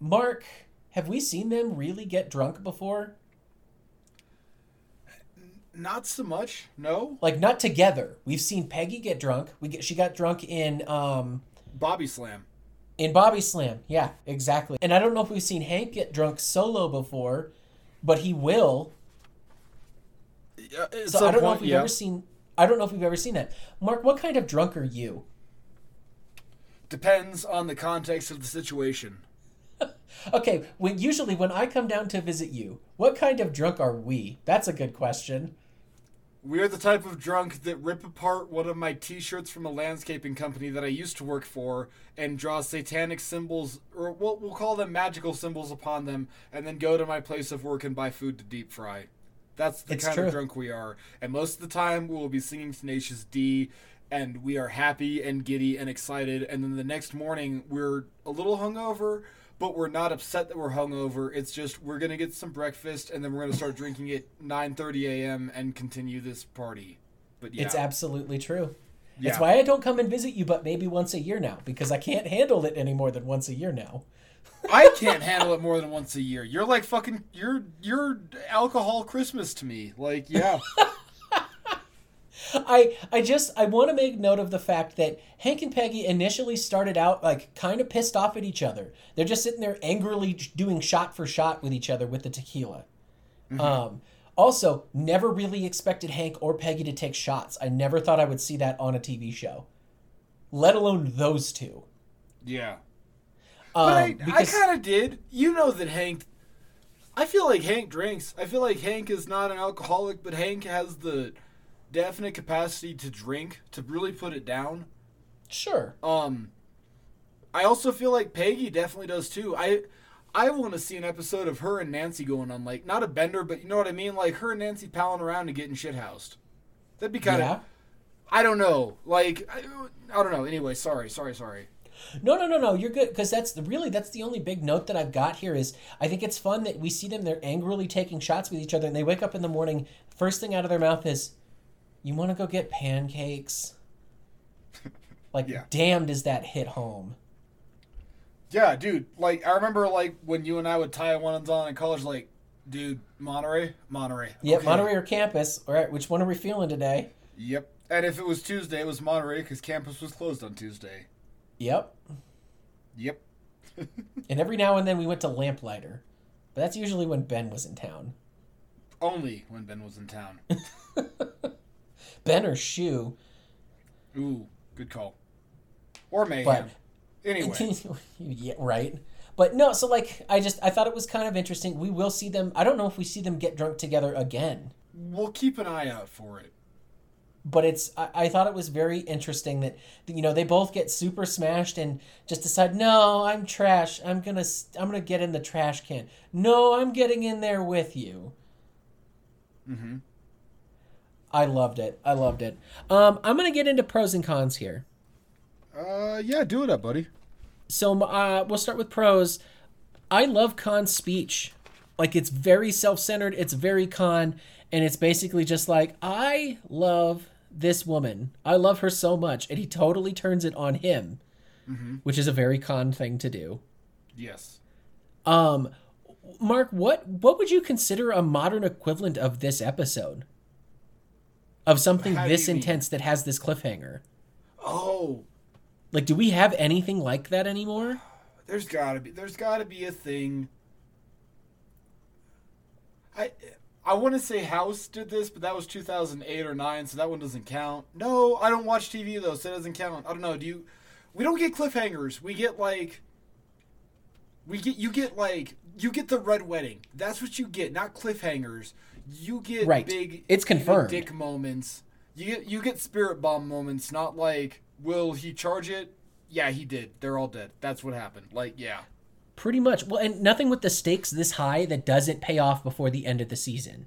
Mark, have we seen them really get drunk before? Not so much, no. Like, not together. We've seen Peggy get drunk. We get, she got drunk in... Um, Bobby Slam. In Bobby Slam, yeah, exactly. And I don't know if we've seen Hank get drunk solo before, but he will. Yeah, so I don't point, know if we've yeah. ever seen... I don't know if we've ever seen that. Mark, what kind of drunk are you? Depends on the context of the situation. Okay, when usually when I come down to visit you, what kind of drunk are we? That's a good question. We are the type of drunk that rip apart one of my t-shirts from a landscaping company that I used to work for and draw satanic symbols, or we'll, we'll call them magical symbols upon them, and then go to my place of work and buy food to deep fry. That's the it's kind true. of drunk we are. And most of the time, we will be singing Tenacious D, and we are happy and giddy and excited. And then the next morning, we're a little hungover, but we're not upset that we're hungover. It's just we're going to get some breakfast, and then we're going to start drinking at nine thirty a.m. and continue this party. But yeah. It's absolutely true. Yeah. It's why I don't come and visit you but maybe once a year now, because I can't handle it any more than once a year now. I can't handle it more than once a year. You're like fucking, you're, you're alcohol Christmas to me. Like, yeah. I, I just, I want to make note of the fact that Hank and Peggy initially started out like kind of pissed off at each other. They're just sitting there angrily doing shot for shot with each other with the tequila. Mm-hmm. Um, also, never really expected Hank or Peggy to take shots. I never thought I would see that on a T V show, let alone those two. Yeah. But um, I, because... I kind of did. You know that Hank... I feel like Hank drinks. I feel like Hank is not an alcoholic, but Hank has the definite capacity to drink, to really put it down. Sure. Um, I also feel like Peggy definitely does, too. I I want to see an episode of her and Nancy going on, like, not a bender, but you know what I mean? Like, her and Nancy palling around and getting shithoused. That'd be kind of... Yeah. I don't know. Like, I, I don't know. Anyway, sorry, sorry, sorry. No, no, no, no. You're good, because that's the, really that's the only big note that I've got here is I think it's fun that we see them. They're angrily taking shots with each other, and they wake up in the morning. First thing out of their mouth is, "You want to go get pancakes?" Like, yeah. Damn, does that hit home? Yeah, dude. Like, I remember like when you and I would tie one on in college. Like, dude, Monterey, Monterey. Yeah, okay. Monterey or campus. All right, which one are we feeling today? Yep. And if it was Tuesday, it was Monterey because campus was closed on Tuesday. Yep. Yep. And every now and then we went to Lamplighter. But that's usually when Ben was in town. Only when Ben was in town. Ben or Shoe. Ooh, good call. Or Mayhem. But, anyway. Yeah, right. But no, so like, I just, I thought it was kind of interesting. We will see them, I don't know if we see them get drunk together again. We'll keep an eye out for it. But it's, I, I thought it was very interesting that, you know, they both get super smashed and just decide, no, I'm trash. I'm going to, I'm going to get in the trash can. No, I'm getting in there with you. Mm-hmm. I loved it. I loved it. Um, I'm going to get into pros and cons here. Uh, yeah, do it up, buddy. So uh, we'll start with pros. I love Con's speech. Like, it's very self-centered. It's very Con. And it's basically just like, I love this woman. I love her so much. And he totally turns it on him, mm-hmm. which is a very Con thing to do. Yes. Um, Mark, what, what would you consider a modern equivalent of this episode? Of something How this intense mean? that has this cliffhanger? Oh. Like, do we have anything like that anymore? There's gotta be. There's gotta be a thing. I... I want to say House did this, but that was two thousand eight or nine, so that one doesn't count. No, I don't watch T V, though, so it doesn't count. I don't know. Do you... We don't get cliffhangers. We get, like... We get... You get, like... You get the Red Wedding. That's what you get, not cliffhangers. You get right. big... It's confirmed. Dick moments. You get, you get spirit bomb moments, not, like, Will he charge it? Yeah, he did. They're all dead. That's what happened. Like, yeah. Pretty much. Well, and nothing with the stakes this high that doesn't pay off before the end of the season.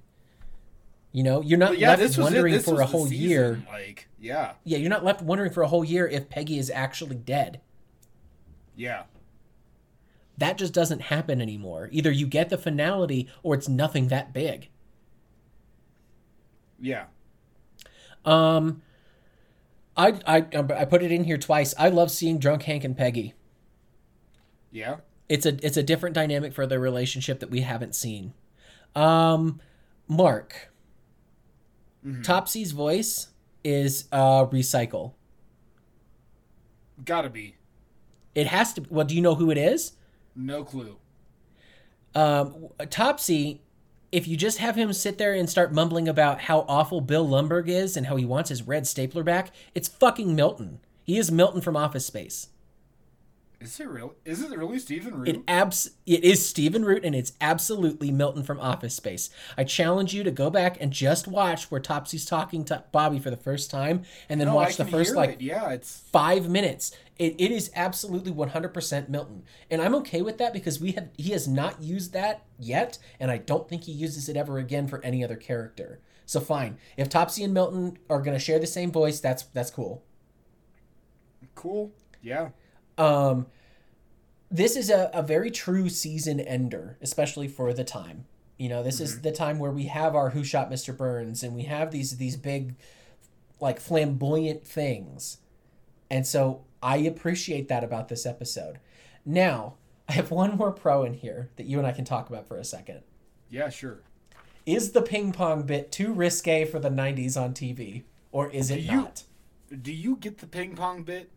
You know, you're not well, yeah, left wondering for a whole season. year. Like, yeah. Yeah, you're not left wondering for a whole year if Peggy is actually dead. Yeah. That just doesn't happen anymore. Either you get the finality or it's nothing that big. Yeah. Um, I I I put it in here twice. I love seeing drunk Hank and Peggy. Yeah. It's a it's a different dynamic for their relationship that we haven't seen. Um, Mark. Mm-hmm. Topsy's voice is uh recycle. Gotta be. It has to be. Well, do you know who it is? No clue. Um, Topsy, if you just have him sit there and start mumbling about how awful Bill Lumberg is and how he wants his red stapler back, it's fucking Milton. He is Milton from Office Space. Is it real? Is it really Stephen Root? It abs. It is Stephen Root, and it's absolutely Milton from Office Space. I challenge you to go back and just watch where Topsy's talking to Bobby for the first time, and then no, watch the first like it. yeah, it's five minutes. It it is absolutely one hundred percent Milton, and I'm okay with that because we have he has not used that yet, and I don't think he uses it ever again for any other character. So fine, if Topsy and Milton are gonna share the same voice, that's that's cool. Cool. Yeah. Um, this is a, a very true season ender, especially for the time. You know, this mm-hmm. is the time where we have our Who Shot Mister Burns, and we have these these big, like, flamboyant things. And so I appreciate that about this episode. Now, I have one more pro in here that you and I can talk about for a second. Yeah, sure. Is the ping pong bit too risque for the nineties on T V, or is it do you, not? Do you get the ping pong bit?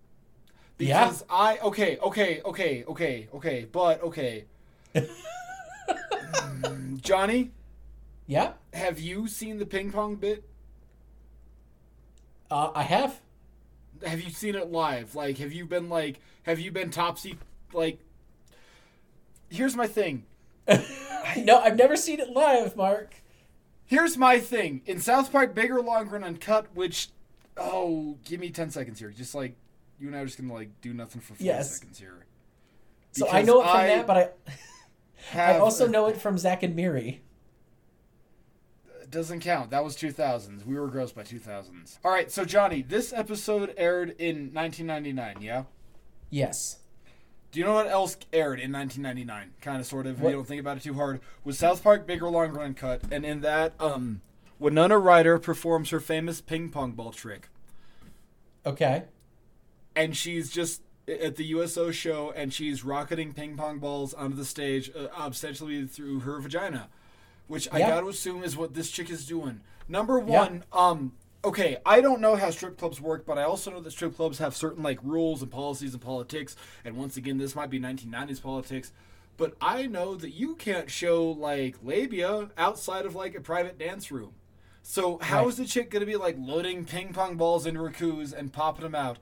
Because yeah. I, okay, okay, okay, okay, okay, but, okay. um, Jonny? Yeah? Have you seen the ping pong bit? Uh, I have. Have you seen it live? Like, have you been, like, have you been Topsy, like, here's my thing. No, I've never seen it live, Mark. Here's my thing. In South Park, Big or Longer and Uncut, which, oh, give me ten seconds here. Just, like. You and I are just going to, like, do nothing for four yes. seconds here. Because so I know it from I that, but I I also a, know it from Zach and Miri. Doesn't count. That was two thousands. We were gross by two thousands. All right, so, Jonny, this episode aired in nineteen ninety-nine, yeah? Yes. Do you know what else aired in nineteen ninety-nine? Kind of, sort of. What? If you don't think about it too hard. Was South Park, Big or Longer and Uncut. And in that, um, Winona Ryder performs her famous ping pong ball trick. Okay. And she's just at the U S O show, and she's rocketing ping pong balls onto the stage, uh, essentially through her vagina, which I yeah. gotta assume is what this chick is doing. Number one, yeah. um, okay, I don't know how strip clubs work, but I also know that strip clubs have certain, like, rules and policies and politics. And once again, this might be nineteen nineties politics, but I know that you can't show, like, labia outside of, like, a private dance room. So how right. is the chick gonna be, like, loading ping pong balls into her coos and popping them out?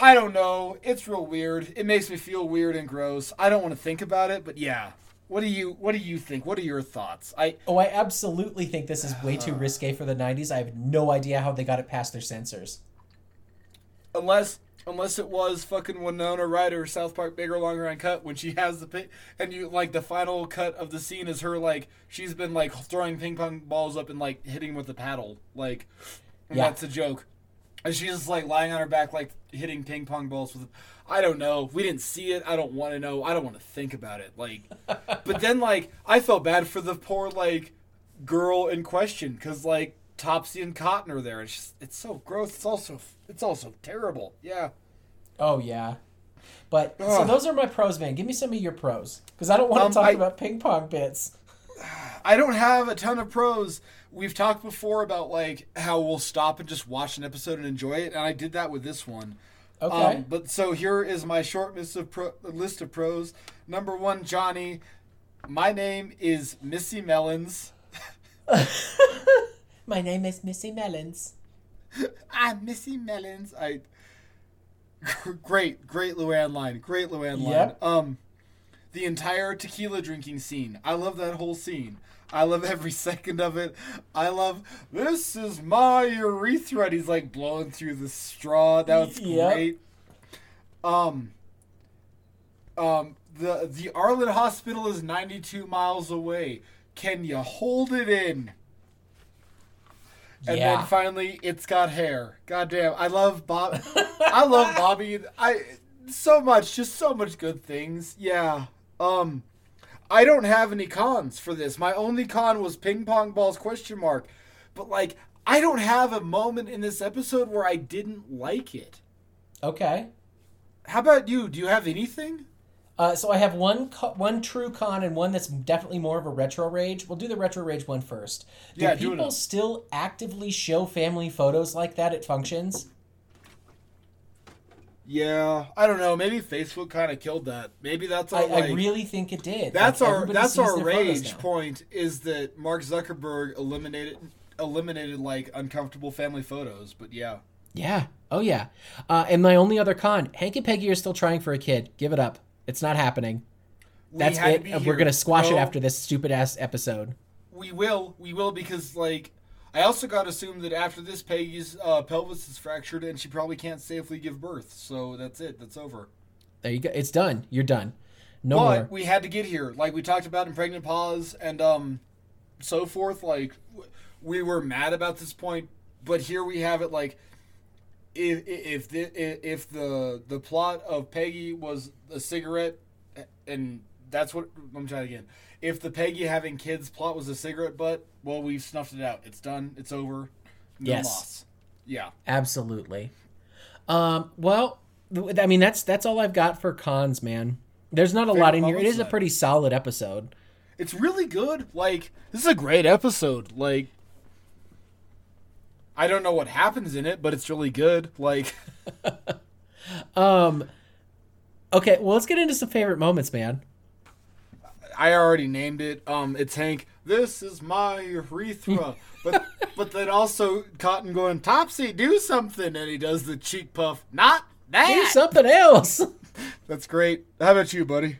I don't know. It's real weird. It makes me feel weird and gross. I don't want to think about it, but yeah. What do you What do you think? What are your thoughts? I oh, I absolutely think this is way too risque for the nineties. I have no idea how they got it past their censors. Unless unless it was fucking Winona Ryder, South Park, Bigger, Longer, Uncut, when she has the pit, and you like the final cut of the scene is her like she's been like throwing ping pong balls up and like hitting with a paddle, like yeah. that's a joke. And she's just, like, lying on her back, like, hitting ping pong balls with... I don't know. We didn't see it. I don't want to know. I don't want to think about it. Like, but then, like, I felt bad for the poor, like, girl in question. Because, like, Topsy and Cotton are there. It's just, it's so gross. It's also, it's also terrible. Yeah. Oh, yeah. But, Ugh. so those are my pros, man. Give me some of your pros. Because I don't want to um, talk I, about ping pong bits. I don't have a ton of pros. We've talked before about, like, how we'll stop and just watch an episode and enjoy it, and I did that with this one. Okay. Um, but so here is my short list of, pro- list of pros. Number one, Jonny. My name is Missy Melons. My name is Missy Melons. I'm Missy Melons. I great, great Luann line. Great Luann line. Yep. Um, the entire tequila drinking scene. I love that whole scene. I love every second of it. I love, this is my urethra. And he's like blowing through the straw. That was yep. great. Um, um, the, the Arlen Hospital is ninety-two miles away. Can you hold it in? And yeah. then finally, it's got hair. Goddamn. I love Bob. I love Bobby. I so much, just so much good things. Yeah. Um, I don't have any cons for this. My only con was ping pong balls question mark. But like, I don't have a moment in this episode where I didn't like it. Okay. How about you? Do you have anything? Uh, so I have one co- one true con and one that's definitely more of a retro rage. We'll do the retro rage one first. Do yeah, people still actively show family photos like that at functions? Yeah, I don't know. Maybe Facebook kind of killed that. Maybe that's our. I, like, I really think it did. That's like, our that's our rage point is that Mark Zuckerberg eliminated eliminated like uncomfortable family photos. But yeah. Yeah. Oh yeah. Uh, and my only other con: Hank and Peggy are still trying for a kid. Give it up. It's not happening. That's we it. We're here. Gonna squash no. it after this stupid ass episode. We will. We will because like I also got to assume that after this, Peggy's uh, pelvis is fractured and she probably can't safely give birth. So that's it. That's over. There you go. It's done. You're done. No but more. We had to get here, like we talked about in Pregnant Pause and um, so forth. Like we were mad about this point, but here we have it. Like. If if the if the the plot of Peggy was a cigarette, and that's what I'm trying again. If the Peggy having kids plot was a cigarette butt, well, we've snuffed it out. It's done. It's over. No yes. loss. Yeah. Absolutely. Um. Well, I mean that's that's all I've got for cons, man. There's not a Favorite lot in here. It is a pretty solid episode. It's really good. Like this is a great episode. Like. I don't know what happens in it, but it's really good. Like, um, okay, well, let's get into some favorite moments, man. I already named it. Um, it's Hank. This is my urethra, but but then also Cotton going Topsy, do something, and he does the cheek puff. Not that. Do something else. That's great. How about you, buddy?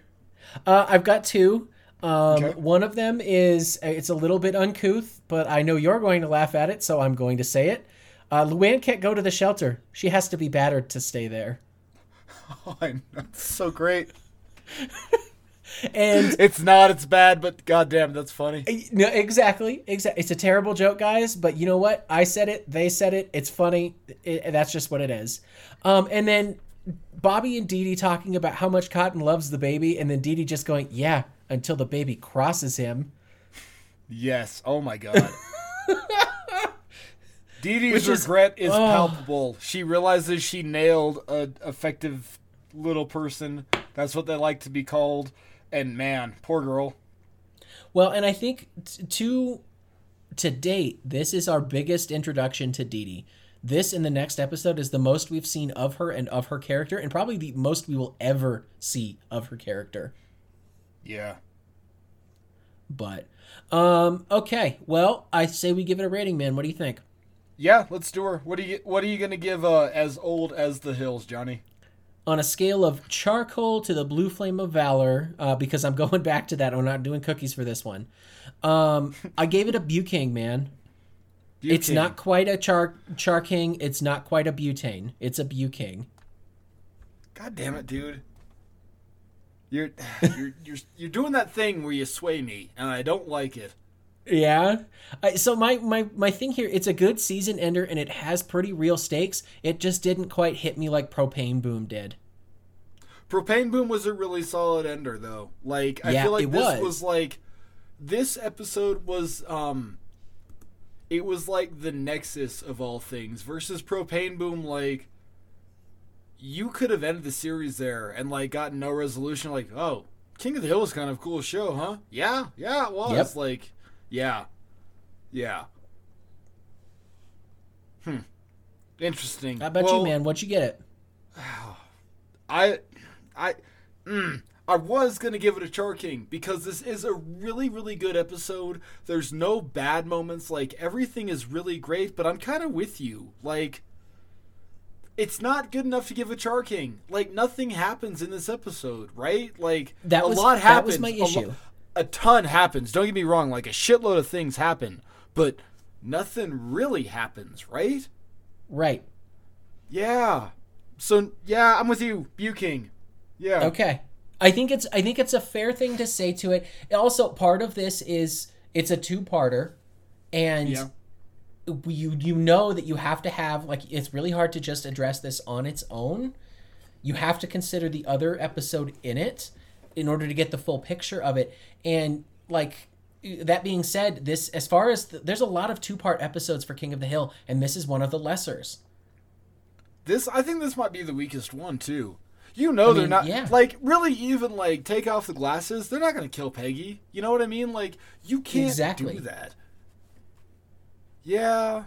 Uh, I've got two. Um, okay. One of them is, it's a little bit uncouth, but I know you're going to laugh at it, so I'm going to say it. Uh, Luann can't go to the shelter. She has to be battered to stay there. Oh, that's so great. And it's not, it's bad, but goddamn, that's funny. No, exactly. Exactly. It's a terrible joke, guys, but you know what? I said it. They said it. It's funny. It, that's just what it is. Um, and then Bobby and Dee Dee talking about how much Cotton loves the baby, and then Dee Dee just going, yeah, until the baby crosses him. Yes. Oh my God. Dee Dee's regret is, is oh. palpable. She realizes she nailed an effective little person. That's what they like to be called. And man, poor girl. Well, and I think t- to to date, this is our biggest introduction to Dee Dee. This in the next episode is the most we've seen of her and of her character, and probably the most we will ever see of her character. Yeah. But, um, okay. Well, I say we give it a rating, man. What do you think? Yeah, let's do her. What do you, what are you going to give, uh, As Old as the Hills, Johnny? On a scale of charcoal to the blue flame of valor, uh, because I'm going back to that. I'm not doing cookies for this one. Um, I gave it a butane, man. Butane. It's not quite a char, char king. It's not quite a butane. It's a butane. God damn it, dude. You're, you're you're you're doing that thing where you sway me, and I don't like it. Yeah. I, so my, my, my thing here, it's a good season ender, and it has pretty real stakes. It just didn't quite hit me like Propane Boom did. Propane Boom was a really solid ender, though. Like I yeah, feel like this was. was like this episode was um, it was like the nexus of all things versus Propane Boom, like. You could have ended the series there and like gotten no resolution. Like, oh, King of the Hill was kind of a cool show, huh? Yeah, yeah, it was. Yep. Like, yeah, yeah. Hmm. Interesting. I bet well, you, man. What'd you get it? I, I, mm, I was gonna give it a Char King because this is a really, really good episode. There's no bad moments. Like everything is really great. But I'm kind of with you. Like. it's not good enough to give a Char King. Like, nothing happens in this episode, right? Like, that was, a lot happens. That was my issue. A, lo- a ton happens. Don't get me wrong. Like, a shitload of things happen. But nothing really happens, right? Right. Yeah. So, yeah, I'm with you. You, King. Yeah. Okay. I think it's I think it's a fair thing to say to it. Also, part of this is it's a two-parter, and yeah. you you know that you have to have, like, it's really hard to just address this on its own. You have to consider the other episode in it in order to get the full picture of it. And, like, that being said, this, as far as the, there's a lot of two-part episodes for King of the Hill, and this is one of the lessers. This I think this might be the weakest one too. You know, I mean, they're not, yeah. like, really even, like, take off the glasses, they're not going to kill Peggy. You know what I mean? Like, you can't exactly. do that. Yeah.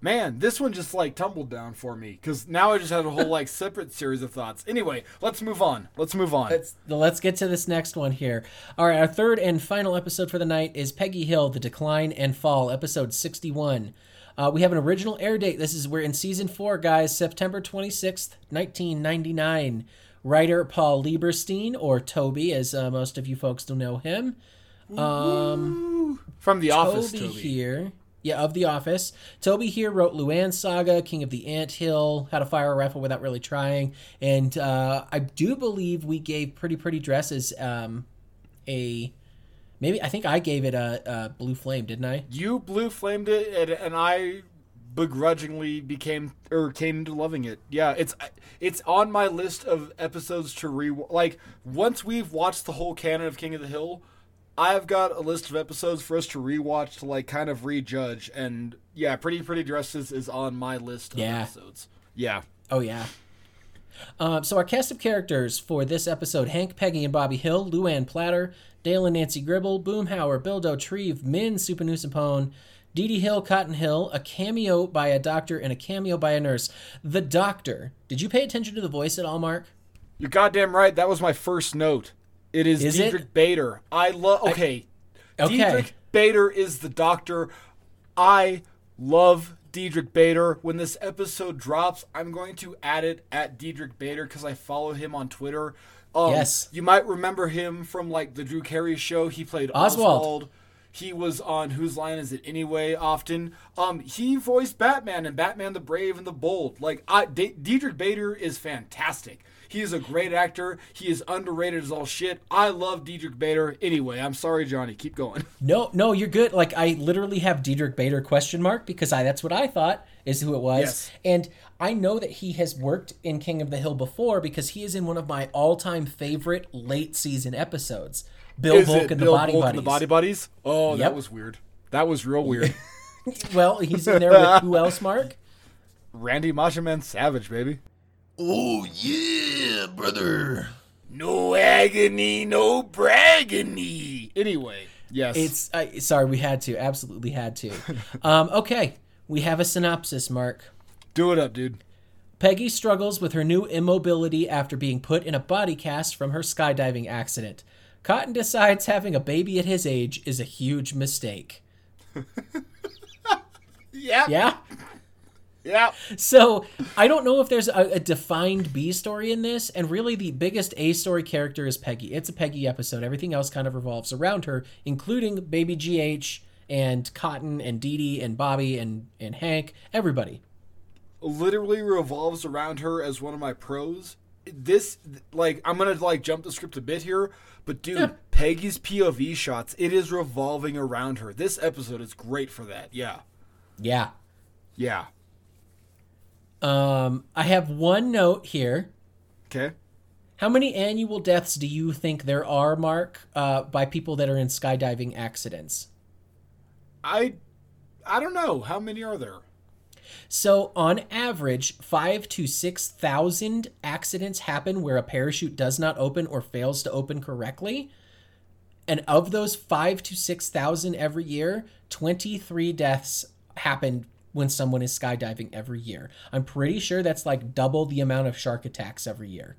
Man, this one just, like, tumbled down for me, because now I just had a whole, like, separate series of thoughts. Anyway, let's move on. Let's move on. Let's, let's get to this next one here. All right, our third and final episode for the night is Peggy Hill, The Decline and Fall, episode sixty-one. Uh, we have an original air date. This is, we're in season four, guys, September twenty-sixth, nineteen ninety-nine. Writer Paul Lieberstein, or Toby, as uh, most of you folks don't know him. Um, From The Toby Office, Toby. Here, yeah, of The Office. Toby here wrote Luann's Saga, King of the Ant Hill, How to Fire a Rifle Without Really Trying. And uh, I do believe we gave Pretty Pretty Dresses um, a... Maybe, I think I gave it a, a blue flame, didn't I? You blue flamed it, and, and I begrudgingly became, or came to loving it. Yeah, it's it's on my list of episodes to re Like, once we've watched the whole canon of King of the Hill, I've got a list of episodes for us to rewatch to, like, kind of rejudge. And, yeah, Pretty Pretty Dresses is on my list of yeah. episodes. Yeah. Oh, yeah. Um, so our cast of characters for this episode: Hank, Peggy, and Bobby Hill, Luann Platter, Dale and Nancy Gribble, Boomhauer, Bildo, Treve, Min, Supanusapone, Dee Dee Hill, Cotton Hill, a cameo by a doctor and a cameo by a nurse. The doctor. Did you pay attention to the voice at all, Mark? You're goddamn right. That was my first note. It is, is Diedrich it? Bader. I love... Okay. I, okay. Diedrich Bader is the doctor. I love Diedrich Bader. When this episode drops, I'm going to add it at Diedrich Bader because I follow him on Twitter. Um, yes. You might remember him from, like, the Drew Carey show. He played Oswald. Oswald. He was on Whose Line Is It Anyway often. Um, he voiced Batman and Batman the Brave and the Bold. Like, I, D- Diedrich Bader is fantastic. He is a great actor. He is underrated as all shit. I love Diedrich Bader. Anyway, I'm sorry, Johnny. Keep going. No, no, you're good. Like, I literally have Diedrich Bader question mark because I that's what I thought is who it was. Yes. And I know that he has worked in King of the Hill before because he is in one of my all-time favorite late-season episodes, Bill is Volk and Bill the Body Volk Buddies. And the Body Buddies? Oh, yep. That was weird. That was real weird. Well, he's in there with who else, Mark? Randy Macho Man Savage, baby. Oh, yeah, brother. No agony, no bragony. Anyway, yes. It's uh, sorry, we had to. Absolutely had to. um, okay, we have a synopsis, Mark. Do it up, dude. Peggy struggles with her new immobility after being put in a body cast from her skydiving accident. Cotton decides having a baby at his age is a huge mistake. Yeah. Yeah? Yeah. So I don't know if there's a, a defined B story in this, and really the biggest A story character is Peggy. It's a Peggy episode. Everything else kind of revolves around her, including Baby G H and Cotton and Dee Dee and Bobby and, and Hank. Everybody. Literally revolves around her as one of my pros. This, like, I'm going to, like, jump the script a bit here, but dude, yeah. Peggy's P O V shots, it is revolving around her. This episode is great for that. Yeah. Yeah. Yeah. Um, I have one note here. Okay. How many annual deaths do you think there are, Mark, uh, by people that are in skydiving accidents? I, I don't know. How many are there? So on average, five to six thousand accidents happen where a parachute does not open or fails to open correctly. And of those five to six thousand every year, twenty-three deaths happen when someone is skydiving every year. I'm pretty sure that's like double the amount of shark attacks every year.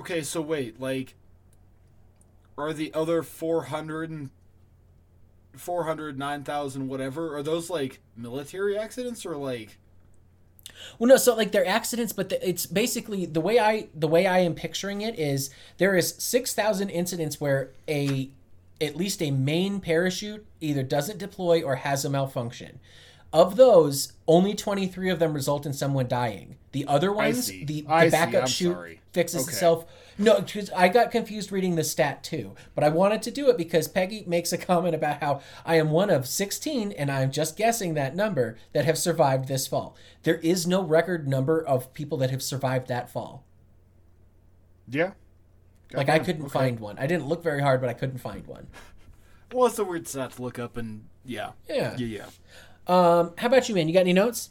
Okay, so wait, like, are the other four hundred, four hundred, nine thousand, whatever, are those like military accidents or like Well, no, so like they're accidents, but the, it's basically the way I the way I am picturing it is there is six thousand incidents where a at least a main parachute either doesn't deploy or has a malfunction. Of those, only twenty-three of them result in someone dying. The other ones, the, the backup chute sorry. fixes okay. itself. No, because I got confused reading the stat too, but I wanted to do it because Peggy makes a comment about how I am one of sixteen, and I'm just guessing that number, that have survived this fall. There is no record number of people that have survived that fall. Yeah. Got like, I couldn't okay. find one. I didn't look very hard, but I couldn't find one. Well, it's a weird stat to look up, and yeah. Yeah. Yeah, yeah. Um, how about you, man? You got any notes?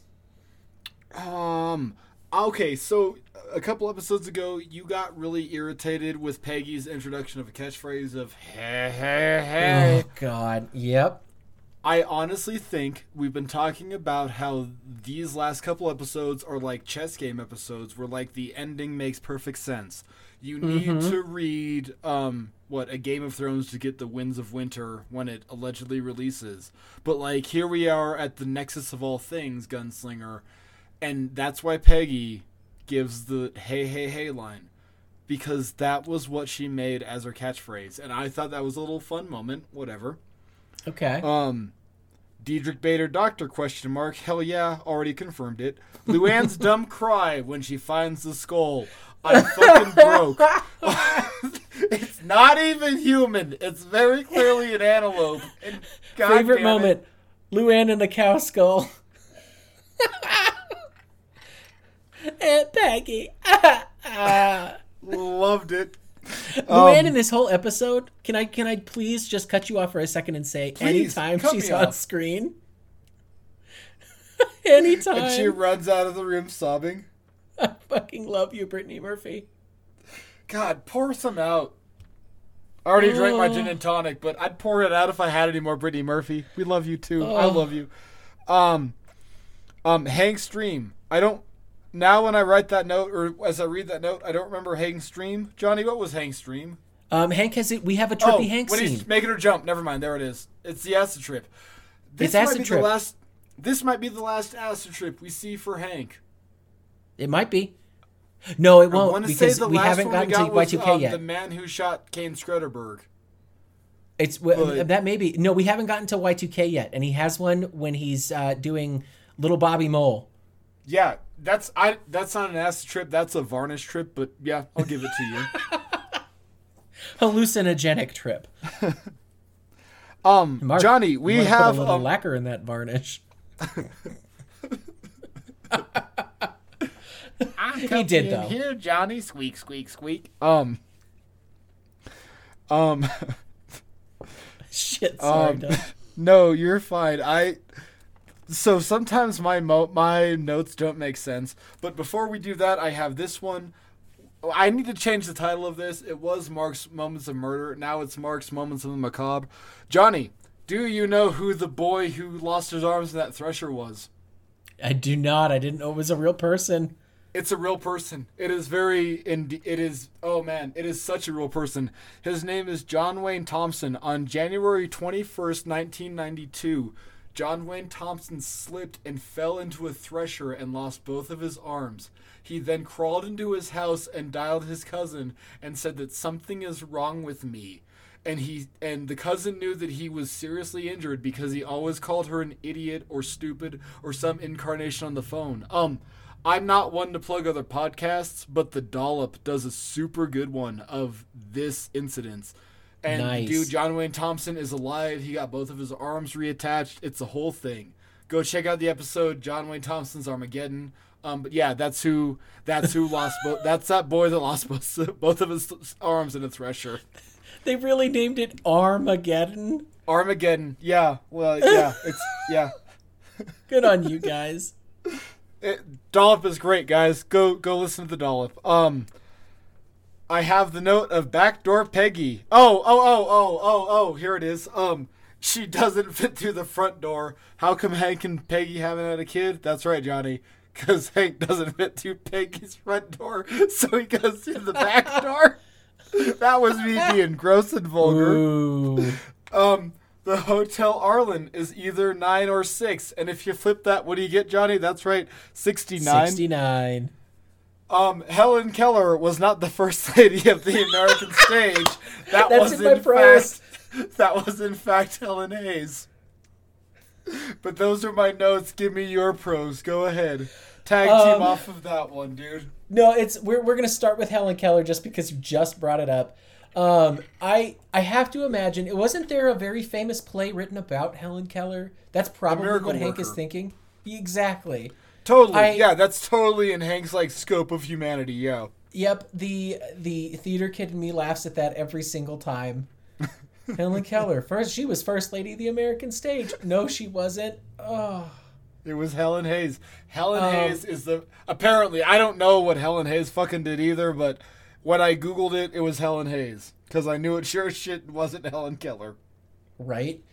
Um, okay, so a couple episodes ago, you got really irritated with Peggy's introduction of a catchphrase of, hey, hey, hey. Oh, God. Yep. I honestly think we've been talking about how these last couple episodes are like chess game episodes where, like, the ending makes perfect sense. You need mm-hmm. to read, um, what, A Game of Thrones to get the Winds of Winter when it allegedly releases. But, like, here we are at the nexus of all things, Gunslinger. And that's why Peggy gives the hey, hey, hey line. Because that was what she made as her catchphrase. And I thought that was a little fun moment. Whatever. Okay. Um, Diedrich Bader, doctor, question mark. Hell yeah, already confirmed it. Luann's dumb cry when she finds the skull. I fucking broke. It's not even human. It's very clearly an antelope. And God Favorite damn moment, it. Luann and the cow skull. Aunt Peggy. Loved it. Luann um, in this whole episode, can I can I please just cut you off for a second and say please, anytime she's on off. screen? Anytime. And she runs out of the room sobbing. I fucking love you, Brittany Murphy. God, pour some out. I already oh. drank my gin and tonic, but I'd pour it out if I had any more, Brittany Murphy. We love you, too. Oh. I love you. Um, um, Hank's dream. I don't... Now when I write that note, or as I read that note, I don't remember Hank's dream. Jonny, what was Hank's dream? Um, Hank has... It, we have a trippy oh, Hank when scene. He's making her jump. Never mind. There it is. It's the acid trip. This it's acid might be trip. The last, this might be the last acid trip we see for Hank. It might be. No, it won't, because we haven't gotten got to was, Y two K um, yet. The man who shot Kane Schröderberg. It's but, that maybe no, we haven't gotten to Y two K yet, and he has one when he's uh, doing Little Bobby Mole. Yeah, that's I. That's not an acid trip. That's a varnish trip. But yeah, I'll give it to you. Hallucinogenic trip. um, Mark, Jonny, we you have put a little um, lacquer in that varnish. I'm he did though. Here, Jonny, squeak, squeak, squeak. Um, um, shit. Sorry, um, no, you're fine. I. So sometimes my mo- my notes don't make sense. But before we do that, I have this one. I need to change the title of this. It was Mark's Moments of Murder. Now it's Mark's Moments of the Macabre. Jonny, do you know who the boy who lost his arms in that thresher was? I do not. I didn't know it was a real person. It's a real person. It is very, ind- it is, oh man, it is such a real person. His name is John Wayne Thompson. On January twenty-first, nineteen ninety-two, John Wayne Thompson slipped and fell into a thresher and lost both of his arms. He then crawled into his house and dialed his cousin and said that something is wrong with me. And he and the cousin knew that he was seriously injured because he always called her an idiot or stupid or some incarnation on the phone. Um... I'm not one to plug other podcasts, but The Dollop does a super good one of this incident. And nice. Dude, John Wayne Thompson is alive. He got both of his arms reattached. It's a whole thing. Go check out the episode, John Wayne Thompson's Armageddon. Um, but yeah, that's who. That's who lost. Bo- that's that boy that lost both, both of his arms in a thresher. They really named it Armageddon. Armageddon. Yeah. Well. Yeah. It's yeah. Good on you guys. It, Dollop is great, guys. Go go listen to The Dollop. Um, I have the note of Backdoor Peggy. Oh, oh, oh, oh, oh, oh, here it is. Um, she doesn't fit through the front door. How come Hank and Peggy haven't had a kid? That's right, Jonny. Because Hank doesn't fit through Peggy's front door, so he goes through the back door. That was me being gross and vulgar. Ooh. Um, The Hotel Arlen is either nine or six. And if you flip that, what do you get, Jonny? That's right, sixty-nine. sixty-nine. Um, Helen Keller was not the first lady of the American stage. That That's was in, in fact that was in fact Helen Hayes. But those are my notes. Give me your pros. Go ahead. Tag team um, off of that one, dude. No, it's we're we're gonna start with Helen Keller just because you just brought it up. Um, I I have to imagine it wasn't there a very famous play written about Helen Keller? That's probably what worker. Hank is thinking. Exactly. Totally, I, yeah, that's totally in Hank's, like, scope of humanity, yo. Yep, the the theater kid in me laughs at that every single time. Helen Keller, first she was first lady of the American stage. No, she wasn't. Oh. It was Helen Hayes. Helen um, Hayes is the, apparently, I don't know what Helen Hayes fucking did either, but when I Googled it, it was Helen Hayes. Because I knew it sure as shit wasn't Helen Keller. Right.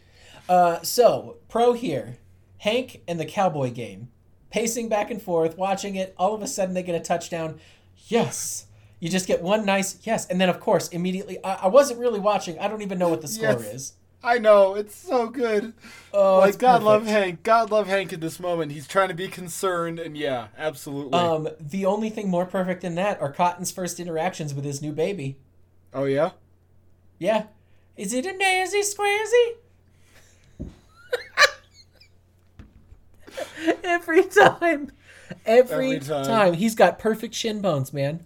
Uh, so, pro here. Hank and the cowboy game. Pacing back and forth, watching it. All of a sudden, they get a touchdown. Yes. You just get one nice yes. And then, of course, immediately, I, I wasn't really watching. I don't even know what the score yes. is. I know. It's so good. Oh, like, God perfect. love Hank. God love Hank in this moment. He's trying to be concerned. And, yeah, absolutely. Um, the only thing more perfect than that are Cotton's first interactions with his new baby. Oh, yeah? Yeah. Is it a nasty squazzy? Every time. Every, Every time. time. He's got perfect shin bones, man.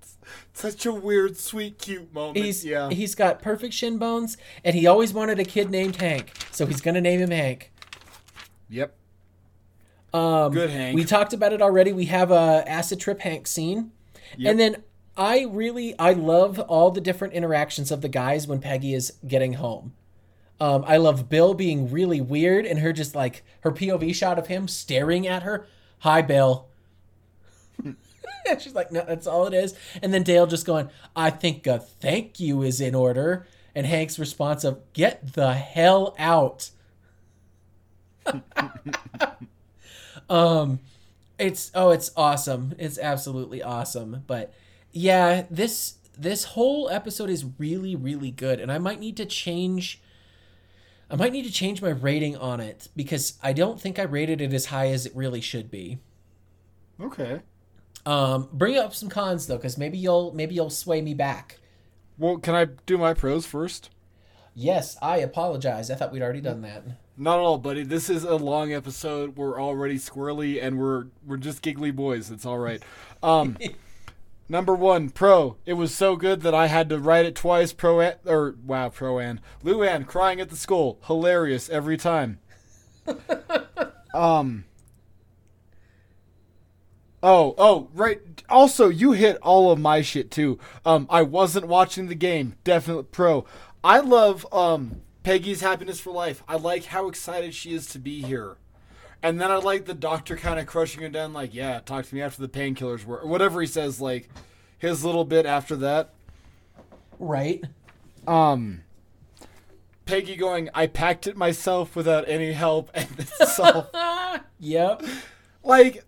It's such a weird, sweet, cute moment. He's, yeah. He's got perfect shin bones, and he always wanted a kid named Hank, so he's going to name him Hank. Yep. Um, Good Hank. We talked about it already. We have a acid trip Hank scene. Yep. And then I really, I love all the different interactions of the guys when Peggy is getting home. Um, I love Bill being really weird and her just like her P O V shot of him staring at her. Hi, Bill. She's like, no, that's all it is. And then Dale just going, I think a thank you is in order. And Hank's response of, get the hell out. um, it's, oh, it's awesome. It's absolutely awesome. But yeah, this, this whole episode is really, really good. And I might need to change... I might need to change my rating on it because I don't think I rated it as high as it really should be. Okay. Um, bring up some cons though, because maybe you'll maybe you'll sway me back. Well, can I do my pros first? Yes, I apologize. I thought we'd already done that. Not at all, buddy. This is a long episode. We're already squirrely, and we're we're just giggly boys. It's all right. Um, number one, pro. It was so good that I had to write it twice. Pro or wow, pro Ann. Luann crying at the school, hilarious every time. um. Oh, oh, right. Also, you hit all of my shit too. Um, I wasn't watching the game. Definitely pro. I love um Peggy's happiness for life. I like how excited she is to be here. And then I like the doctor kind of crushing her down, like, yeah, talk to me after the painkillers were, or whatever he says, like, his little bit after that. Right. Um, Peggy going, I packed it myself without any help, and it's all. Yep. Like,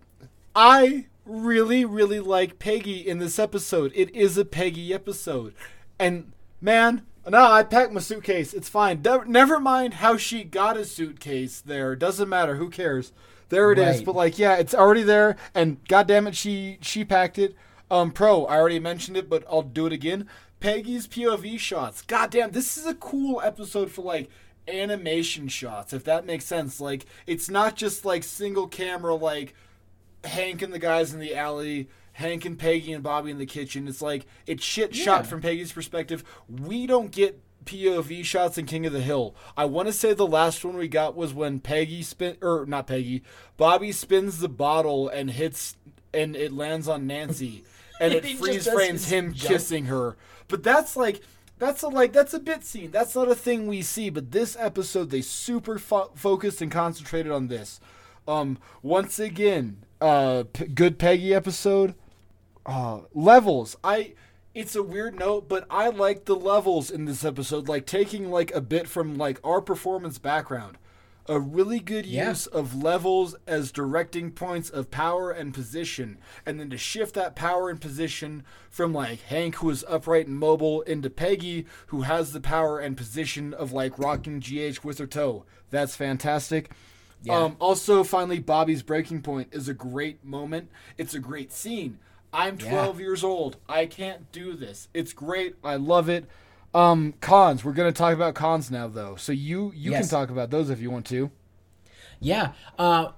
I really, really like Peggy in this episode. It is a Peggy episode. And, man... No, I packed my suitcase. It's fine. De- never mind how she got a suitcase there. Doesn't matter. Who cares? There it right. is. But, like, yeah, it's already there. And, goddammit, she, she packed it. Um, Pro, I already mentioned it, but I'll do it again. Peggy's P O V shots. Goddamn, this is a cool episode for, like, animation shots, if that makes sense. Like, it's not just, like, single camera, like, Hank and the guys in the alley, Hank and Peggy and Bobby in the kitchen. It's like, it's shit yeah. shot from Peggy's perspective. We don't get P O V shots in King of the Hill. I want to say the last one we got was when Peggy spin, or not Peggy, Bobby spins the bottle and hits, and it lands on Nancy. And it freeze frames him jump. kissing her. But that's like, that's a, like, that's a bit scene. That's not a thing we see. But this episode, they super fo- focused and concentrated on this. Um, once again, uh, p- good Peggy episode. Uh, levels. I, it's a weird note, but I like the levels in this episode, like taking like a bit from like our performance background. a really good yeah. use of levels as directing points of power and position, and then to shift that power and position from, like, Hank, who is upright and mobile, into Peggy, who has the power and position of, like, rocking G H with her toe. That's fantastic. Yeah. Um, also, finally, Bobby's breaking point is a great moment. It's a great scene. I'm twelve yeah. years old. I can't do this. It's great. I love it. Um, cons. We're going to talk about cons now, though. So you, you yes. can talk about those if you want to. Yeah. Uh,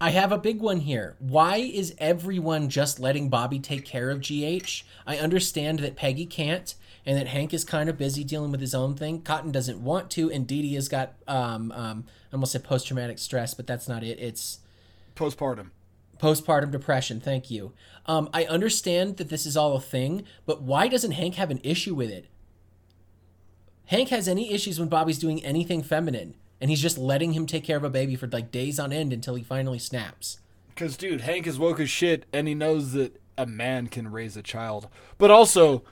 I have a big one here. Why is everyone just letting Bobby take care of G H? I understand that Peggy can't, and that Hank is kind of busy dealing with his own thing. Cotton doesn't want to, and Dee Dee has got, um, um, I almost said post-traumatic stress, but that's not it. It's postpartum. Postpartum depression, thank you. Um, I understand that this is all a thing, but why doesn't Hank have an issue with it? Hank has any issues when Bobby's doing anything feminine, and he's just letting him take care of a baby for, like, days on end until he finally snaps. Because, dude, Hank is woke as shit, and he knows that a man can raise a child. But also,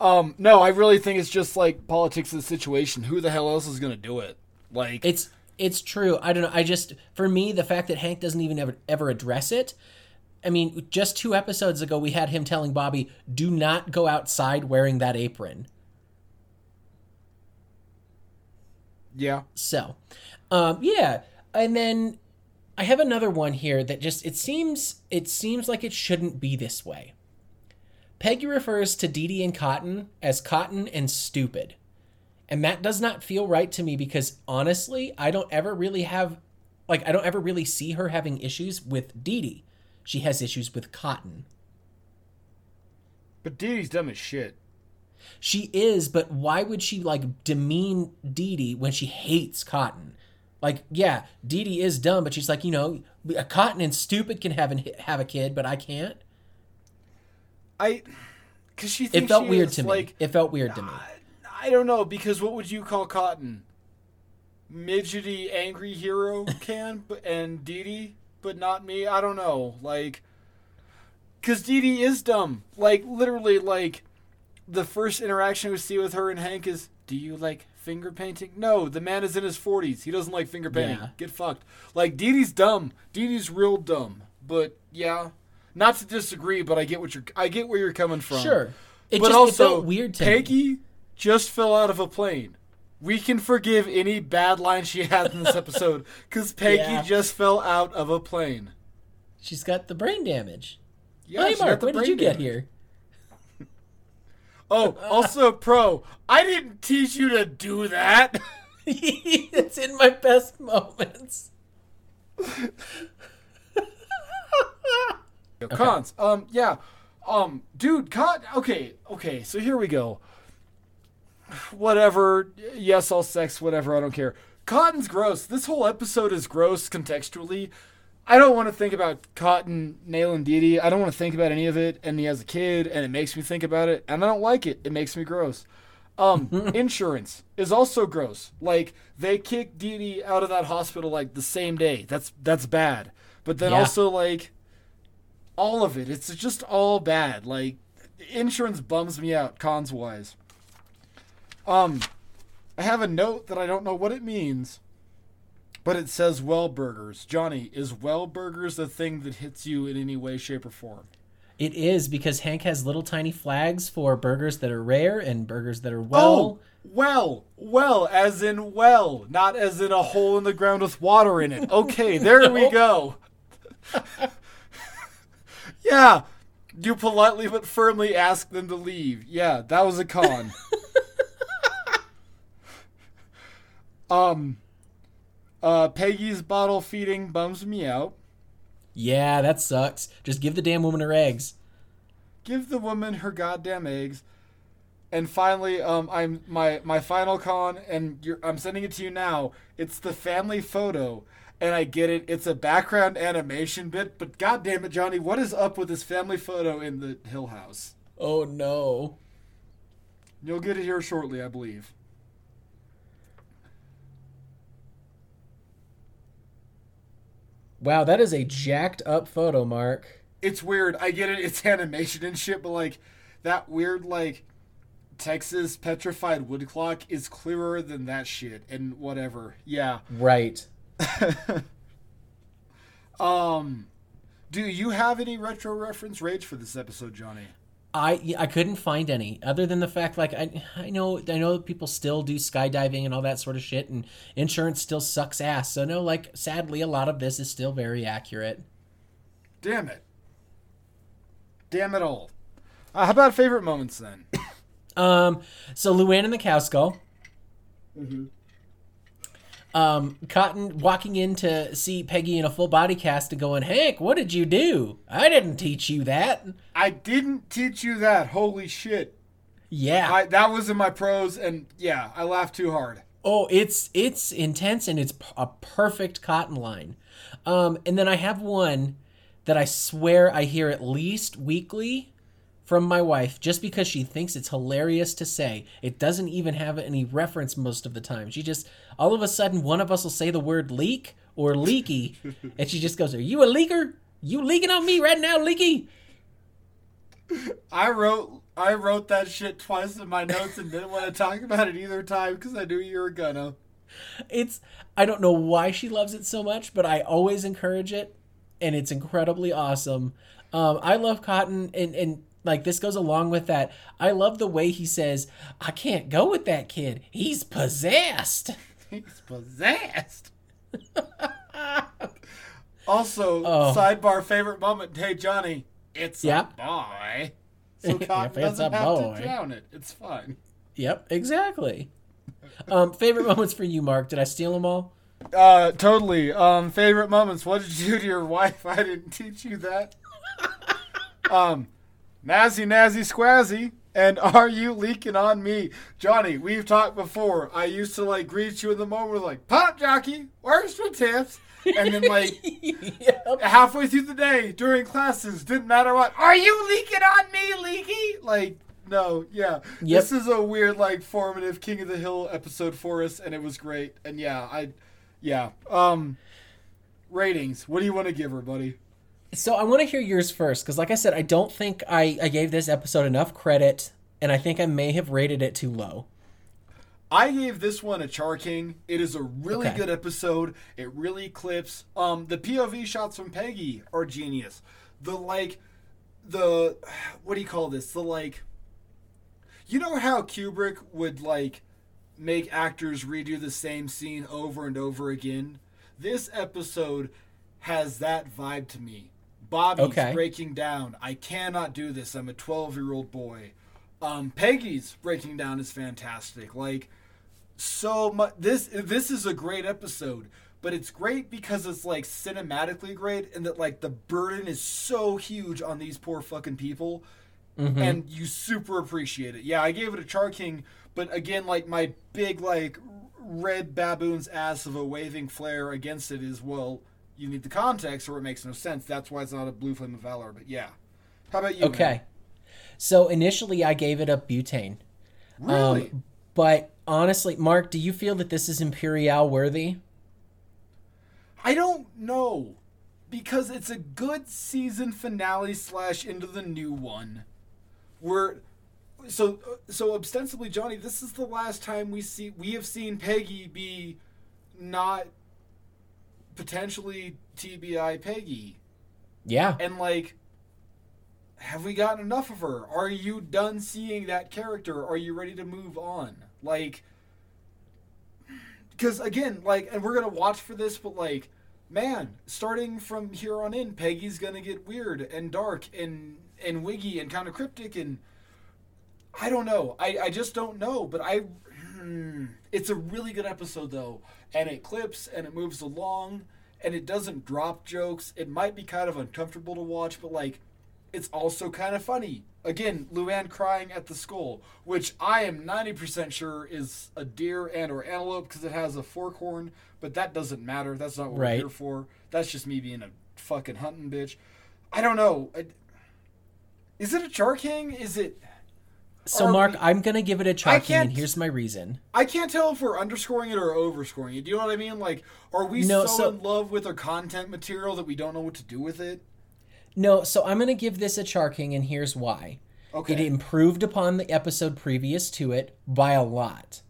um, no, I really think it's just, like, politics of the situation. Who the hell else is going to do it? Like, it's... It's true. I don't know. I just, for me, the fact that Hank doesn't even ever, ever address it. I mean, just two episodes ago, we had him telling Bobby, do not go outside wearing that apron. Yeah. So, um, yeah. And then I have another one here that just, it seems, it seems like it shouldn't be this way. Peggy refers to Dee Dee and Cotton as Cotton and Stupid. And that does not feel right to me because, honestly, I don't ever really have, like, I don't ever really see her having issues with Dee Dee. She has issues with Cotton. But Dee Dee's dumb as shit. She is, but why would she, like, demean Dee Dee when she hates Cotton? Like, yeah, Dee Dee is dumb, but she's like, you know, a Cotton and Stupid can have, an, have a kid, but I can't. I, because she thinks it felt she weird is, to like, me. It felt weird nah. to me. I don't know, because what would you call Cotton? Midgety, angry hero can, and Dee Dee, but not me? I don't know. Like, because Dee Dee is dumb. Like, literally, like, the first interaction we see with her and Hank is, do you like finger painting? No, the man is in his forties. He doesn't like finger painting. Yeah. Get fucked. Like, Dee Dee's dumb. Dee Dee's real dumb. But, yeah. Not to disagree, but I get what you're, I get where you're coming from. Sure. It but just, also, it felt weird to Peggy, me. Just fell out of a plane. We can forgive any bad line she had in this episode because Peggy yeah. just fell out of a plane. She's got the brain damage. Yeah, hey, Mark, when did you damage. Get here? Oh, also, pro, I didn't teach you to do that. It's in my best moments. Okay. Cons. Um, yeah. Um, dude, con. Okay, okay, so here we go. Whatever, yes, all sex, whatever, I don't care. Cotton's gross. This whole episode is gross contextually. I don't want to think about Cotton nailing Dee Dee. I don't want to think about any of it, and he has a kid, and it makes me think about it, and I don't like it. It makes me gross. Um, insurance is also gross. Like, they kick Dee Dee out of that hospital, like, the same day. That's that's bad. But then yeah. also, like, all of it. It's just all bad. Like, insurance bums me out, cons-wise. Um, I have a note that I don't know what it means, but it says well burgers. Jonny, is well burgers a thing that hits you in any way, shape, or form? It is, because Hank has little tiny flags for burgers that are rare and burgers that are well. Oh, well, well, as in well, not as in a hole in the ground with water in it. Okay, there no. we go. Yeah, you politely but firmly ask them to leave. Yeah, that was a con. Um, uh, Peggy's bottle feeding bums me out. Yeah, that sucks. Just give the damn woman her eggs. Give the woman her goddamn eggs. And finally, um, I'm my, my final con, and you're, I'm sending it to you now. It's the family photo, and I get it. It's a background animation bit, but goddamn it, Jonny, what is up with this family photo in the Hill House? Oh no. You'll get it here shortly, I believe. Wow, that is a jacked up photo, Mark. It's weird. I get it. It's animation and shit, but, like, that weird, like, Texas petrified wood clock is clearer than that shit and whatever. Yeah. Right. um, do you have any retro reference rage for this episode, Jonny? I I couldn't find any other than the fact, like, I I know I know people still do skydiving and all that sort of shit, and insurance still sucks ass. So no, like, sadly, a lot of this is still very accurate. Damn it. Damn it all. Uh, how about favorite moments then? um, so Luann and the cow skull. Mm-hmm. Um, Cotton walking in to see Peggy in a full body cast and going, "Hank, what did you do? I didn't teach you that. I didn't teach you that. Holy shit." Yeah. I, that was in my prose, and yeah, I laughed too hard. Oh, it's, it's intense, and it's a perfect Cotton line. Um, and then I have one that I swear I hear at least weekly from my wife, just because she thinks it's hilarious to say. It doesn't even have any reference most of the time. She just, all of a sudden, one of us will say the word leak or leaky, and she just goes, "Are you a leaker? You leaking on me right now, leaky?" I wrote I wrote that shit twice in my notes and didn't want to talk about it either time because I knew you were gonna. It's, I don't know why she loves it so much, but I always encourage it, and it's incredibly awesome. Um, I love Cotton, and, and like, this goes along with that. I love the way he says, "I can't go with that kid. He's possessed. He's possessed." Also, oh. Sidebar favorite moment. Hey, Jonny, it's yep. a boy. So Cotton yep, doesn't have boy. to drown it. It's fine. Yep, exactly. um, favorite moments for you, Mark. Did I steal them all? Uh, totally. Um, favorite moments. What did you do to your wife? I didn't teach you that. um... Nazzy, Nazzy, Squazzy, and "Are you leaking on me?" Jonny, we've talked before. I used to, like, greet you in the moment, like, "Pop jockey, where's the tips?" And then, like, yep. halfway through the day, during classes, didn't matter what, "Are you leaking on me, leaky?" Like, no, yeah. Yep. This is a weird, like, formative King of the Hill episode for us, and it was great. And, yeah, I, yeah. Um, ratings. What do you want to give her, buddy? So I want to hear yours first, because like I said, I don't think I, I gave this episode enough credit, and I think I may have rated it too low. I gave this one a Char King. It is a really okay. good episode. It really clips. Um, the P O V shots from Peggy are genius. The, like, the, what do you call this? The, like, you know how Kubrick would, like, make actors redo the same scene over and over again? This episode has that vibe to me. Bobby's okay. breaking down. "I cannot do this. I'm a twelve-year-old boy." Um, Peggy's breaking down is fantastic. Like, so much. This this is a great episode, but it's great because it's, like, cinematically great, and that, like, the burden is so huge on these poor fucking people, mm-hmm. and you super appreciate it. Yeah, I gave it a Char King, but again, like, my big, like, red baboon's ass of a waving flare against it is, well, you need the context or it makes no sense. That's why it's not a blue flame of valor, but yeah. How about you? Okay. Man? So initially I gave it a butane. Really? Um, but honestly, Mark, do you feel that this is Imperial worthy? I don't know, because it's a good season finale slash into the new one. We're so, so ostensibly, Jonny, this is the last time we see, we have seen Peggy be not potentially T B I Peggy. Yeah. And, like, have we gotten enough of her? Are you done seeing that character? Are you ready to move on? Like, because, again, like, and we're going to watch for this, but, like, man, starting from here on in, Peggy's going to get weird and dark and, and wiggy and kind of cryptic, and I don't know. I, I just don't know, but I... It's a really good episode, though, and it clips and it moves along and it doesn't drop jokes. It might be kind of uncomfortable to watch, but, like, it's also kind of funny. Again, Luann crying at the skull, which I am ninety percent sure is a deer and or antelope because it has a fork horn, but that doesn't matter. That's not what right. we're here for. That's just me being a fucking hunting bitch. I don't know. Is it a Char King? Is it... So, Are Mark, we, I'm going to give it a Char King, and here's my reason. I can't tell if we're underscoring it or overscoring it. Do you know what I mean? Like, are we no, so, so in love with our content material that we don't know what to do with it? No, so I'm going to give this a Char King, and here's why. Okay. It improved upon the episode previous to it by a lot.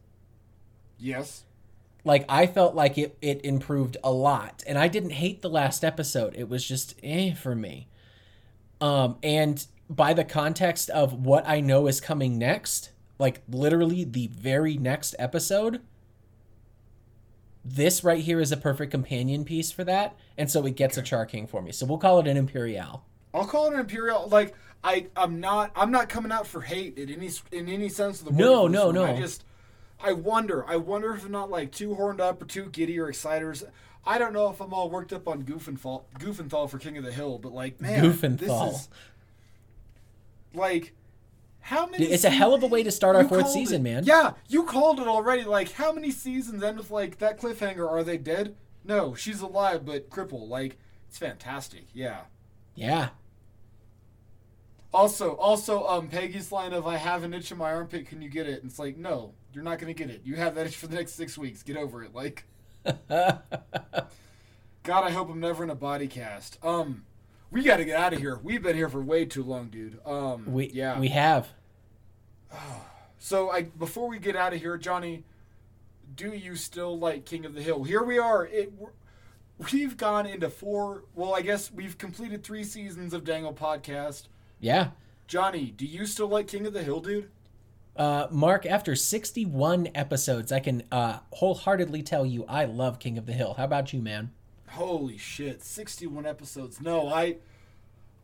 Yes. like I felt like it, it improved a lot. And I didn't hate the last episode. It was just eh for me. Um, and by the context of what I know is coming next, like literally the very next episode, this right here is a perfect companion piece for that. And so it gets a Char King for me. So we'll call it an Imperial. I'll call it an Imperial. Like I, I'm not, I'm not coming out for hate in any, in any sense of the word. No, no, one. no. I just, I wonder, I wonder if I'm not like too horned up or too giddy or excited. I don't know if I'm all worked up on Goofenthal, Goofenthal for King of the Hill, but like, man, Goofenthal. This is like, how many? It's seasons? A hell of a way to start our you fourth season, it. man. Yeah, you called it already. Like, how many seasons end with like that cliffhanger? Are they dead? No, she's alive but crippled. Like, it's fantastic. Yeah. Yeah. Also, also, um, Peggy's line of "I have an itch in my armpit. Can you get it?" And it's like, no, you're not gonna get it. You have that itch for the next six weeks. Get over it. Like, God, I hope I'm never in a body cast. Um. We got to get out of here. We've been here for way too long, dude. Um, we yeah, we have. So I before we get out of here, Jonny, do you still like King of the Hill? Here we are. It we've gone into four. Well, I guess we've completed three seasons of Dangle Podcast. Yeah, Jonny, do you still like King of the Hill, dude? Uh, Mark, after sixty-one episodes, I can uh, wholeheartedly tell you I love King of the Hill. How about you, man? Holy shit, sixty-one episodes. No, I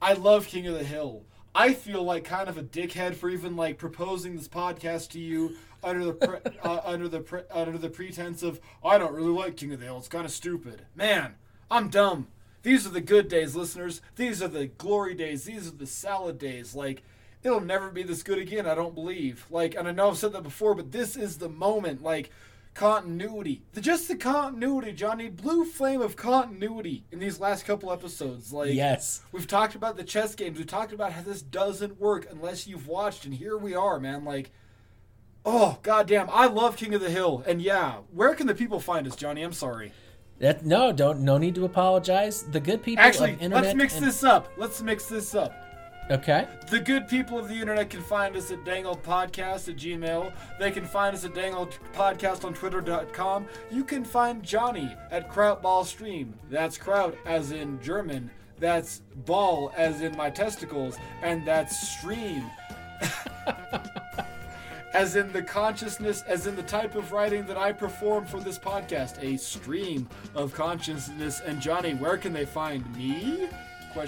I love King of the Hill. I feel like kind of a dickhead for even like proposing this podcast to you under the pre- uh, under the pre- under the pretense of I don't really like King of the Hill. It's kind of stupid. Man, I'm dumb. These are the good days, listeners. These are the glory days. These are the salad days. Like it'll never be this good again, I don't believe. Like and I know I've said that before, but this is the moment like continuity the just the continuity Jonny blue flame of continuity in these last couple episodes. Like yes, we've talked about the chess games, we talked about how this doesn't work unless you've watched, and here we are, man. Like oh goddamn, I love King of the Hill. And yeah, where can the people find us, Jonny? I'm sorry that no don't no need to apologize. The good people actually of let's mix and... this up let's mix this up Okay. The good people of the internet can find us at dangledpodcast at Gmail. They can find us at dangledpodcast on twitter dot com. You can find Jonny at Krautballstream. That's Kraut as in German. That's ball as in my testicles. And that's stream. As in the consciousness, as in the type of writing that I perform for this podcast. A stream of consciousness. And Jonny, where can they find me?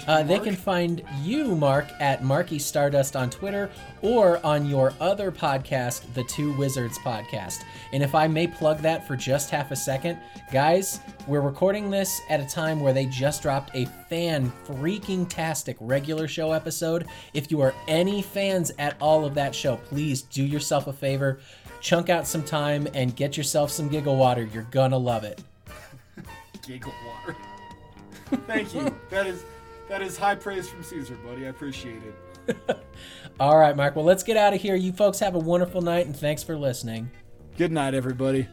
Uh, they can find you, Mark, at Marky Stardust on Twitter or on your other podcast, The Two Wizards Podcast. And if I may plug that for just half a second, guys, we're recording this at a time where they just dropped a fan-freaking-tastic regular show episode. If you are any fans at all of that show, please do yourself a favor, chunk out some time, and get yourself some giggle water. You're gonna love it. Giggle water. Thank you. That is... That is high praise from Caesar, buddy. I appreciate it. All right, Mark. Well, let's get out of here. You folks have a wonderful night, and thanks for listening. Good night, everybody.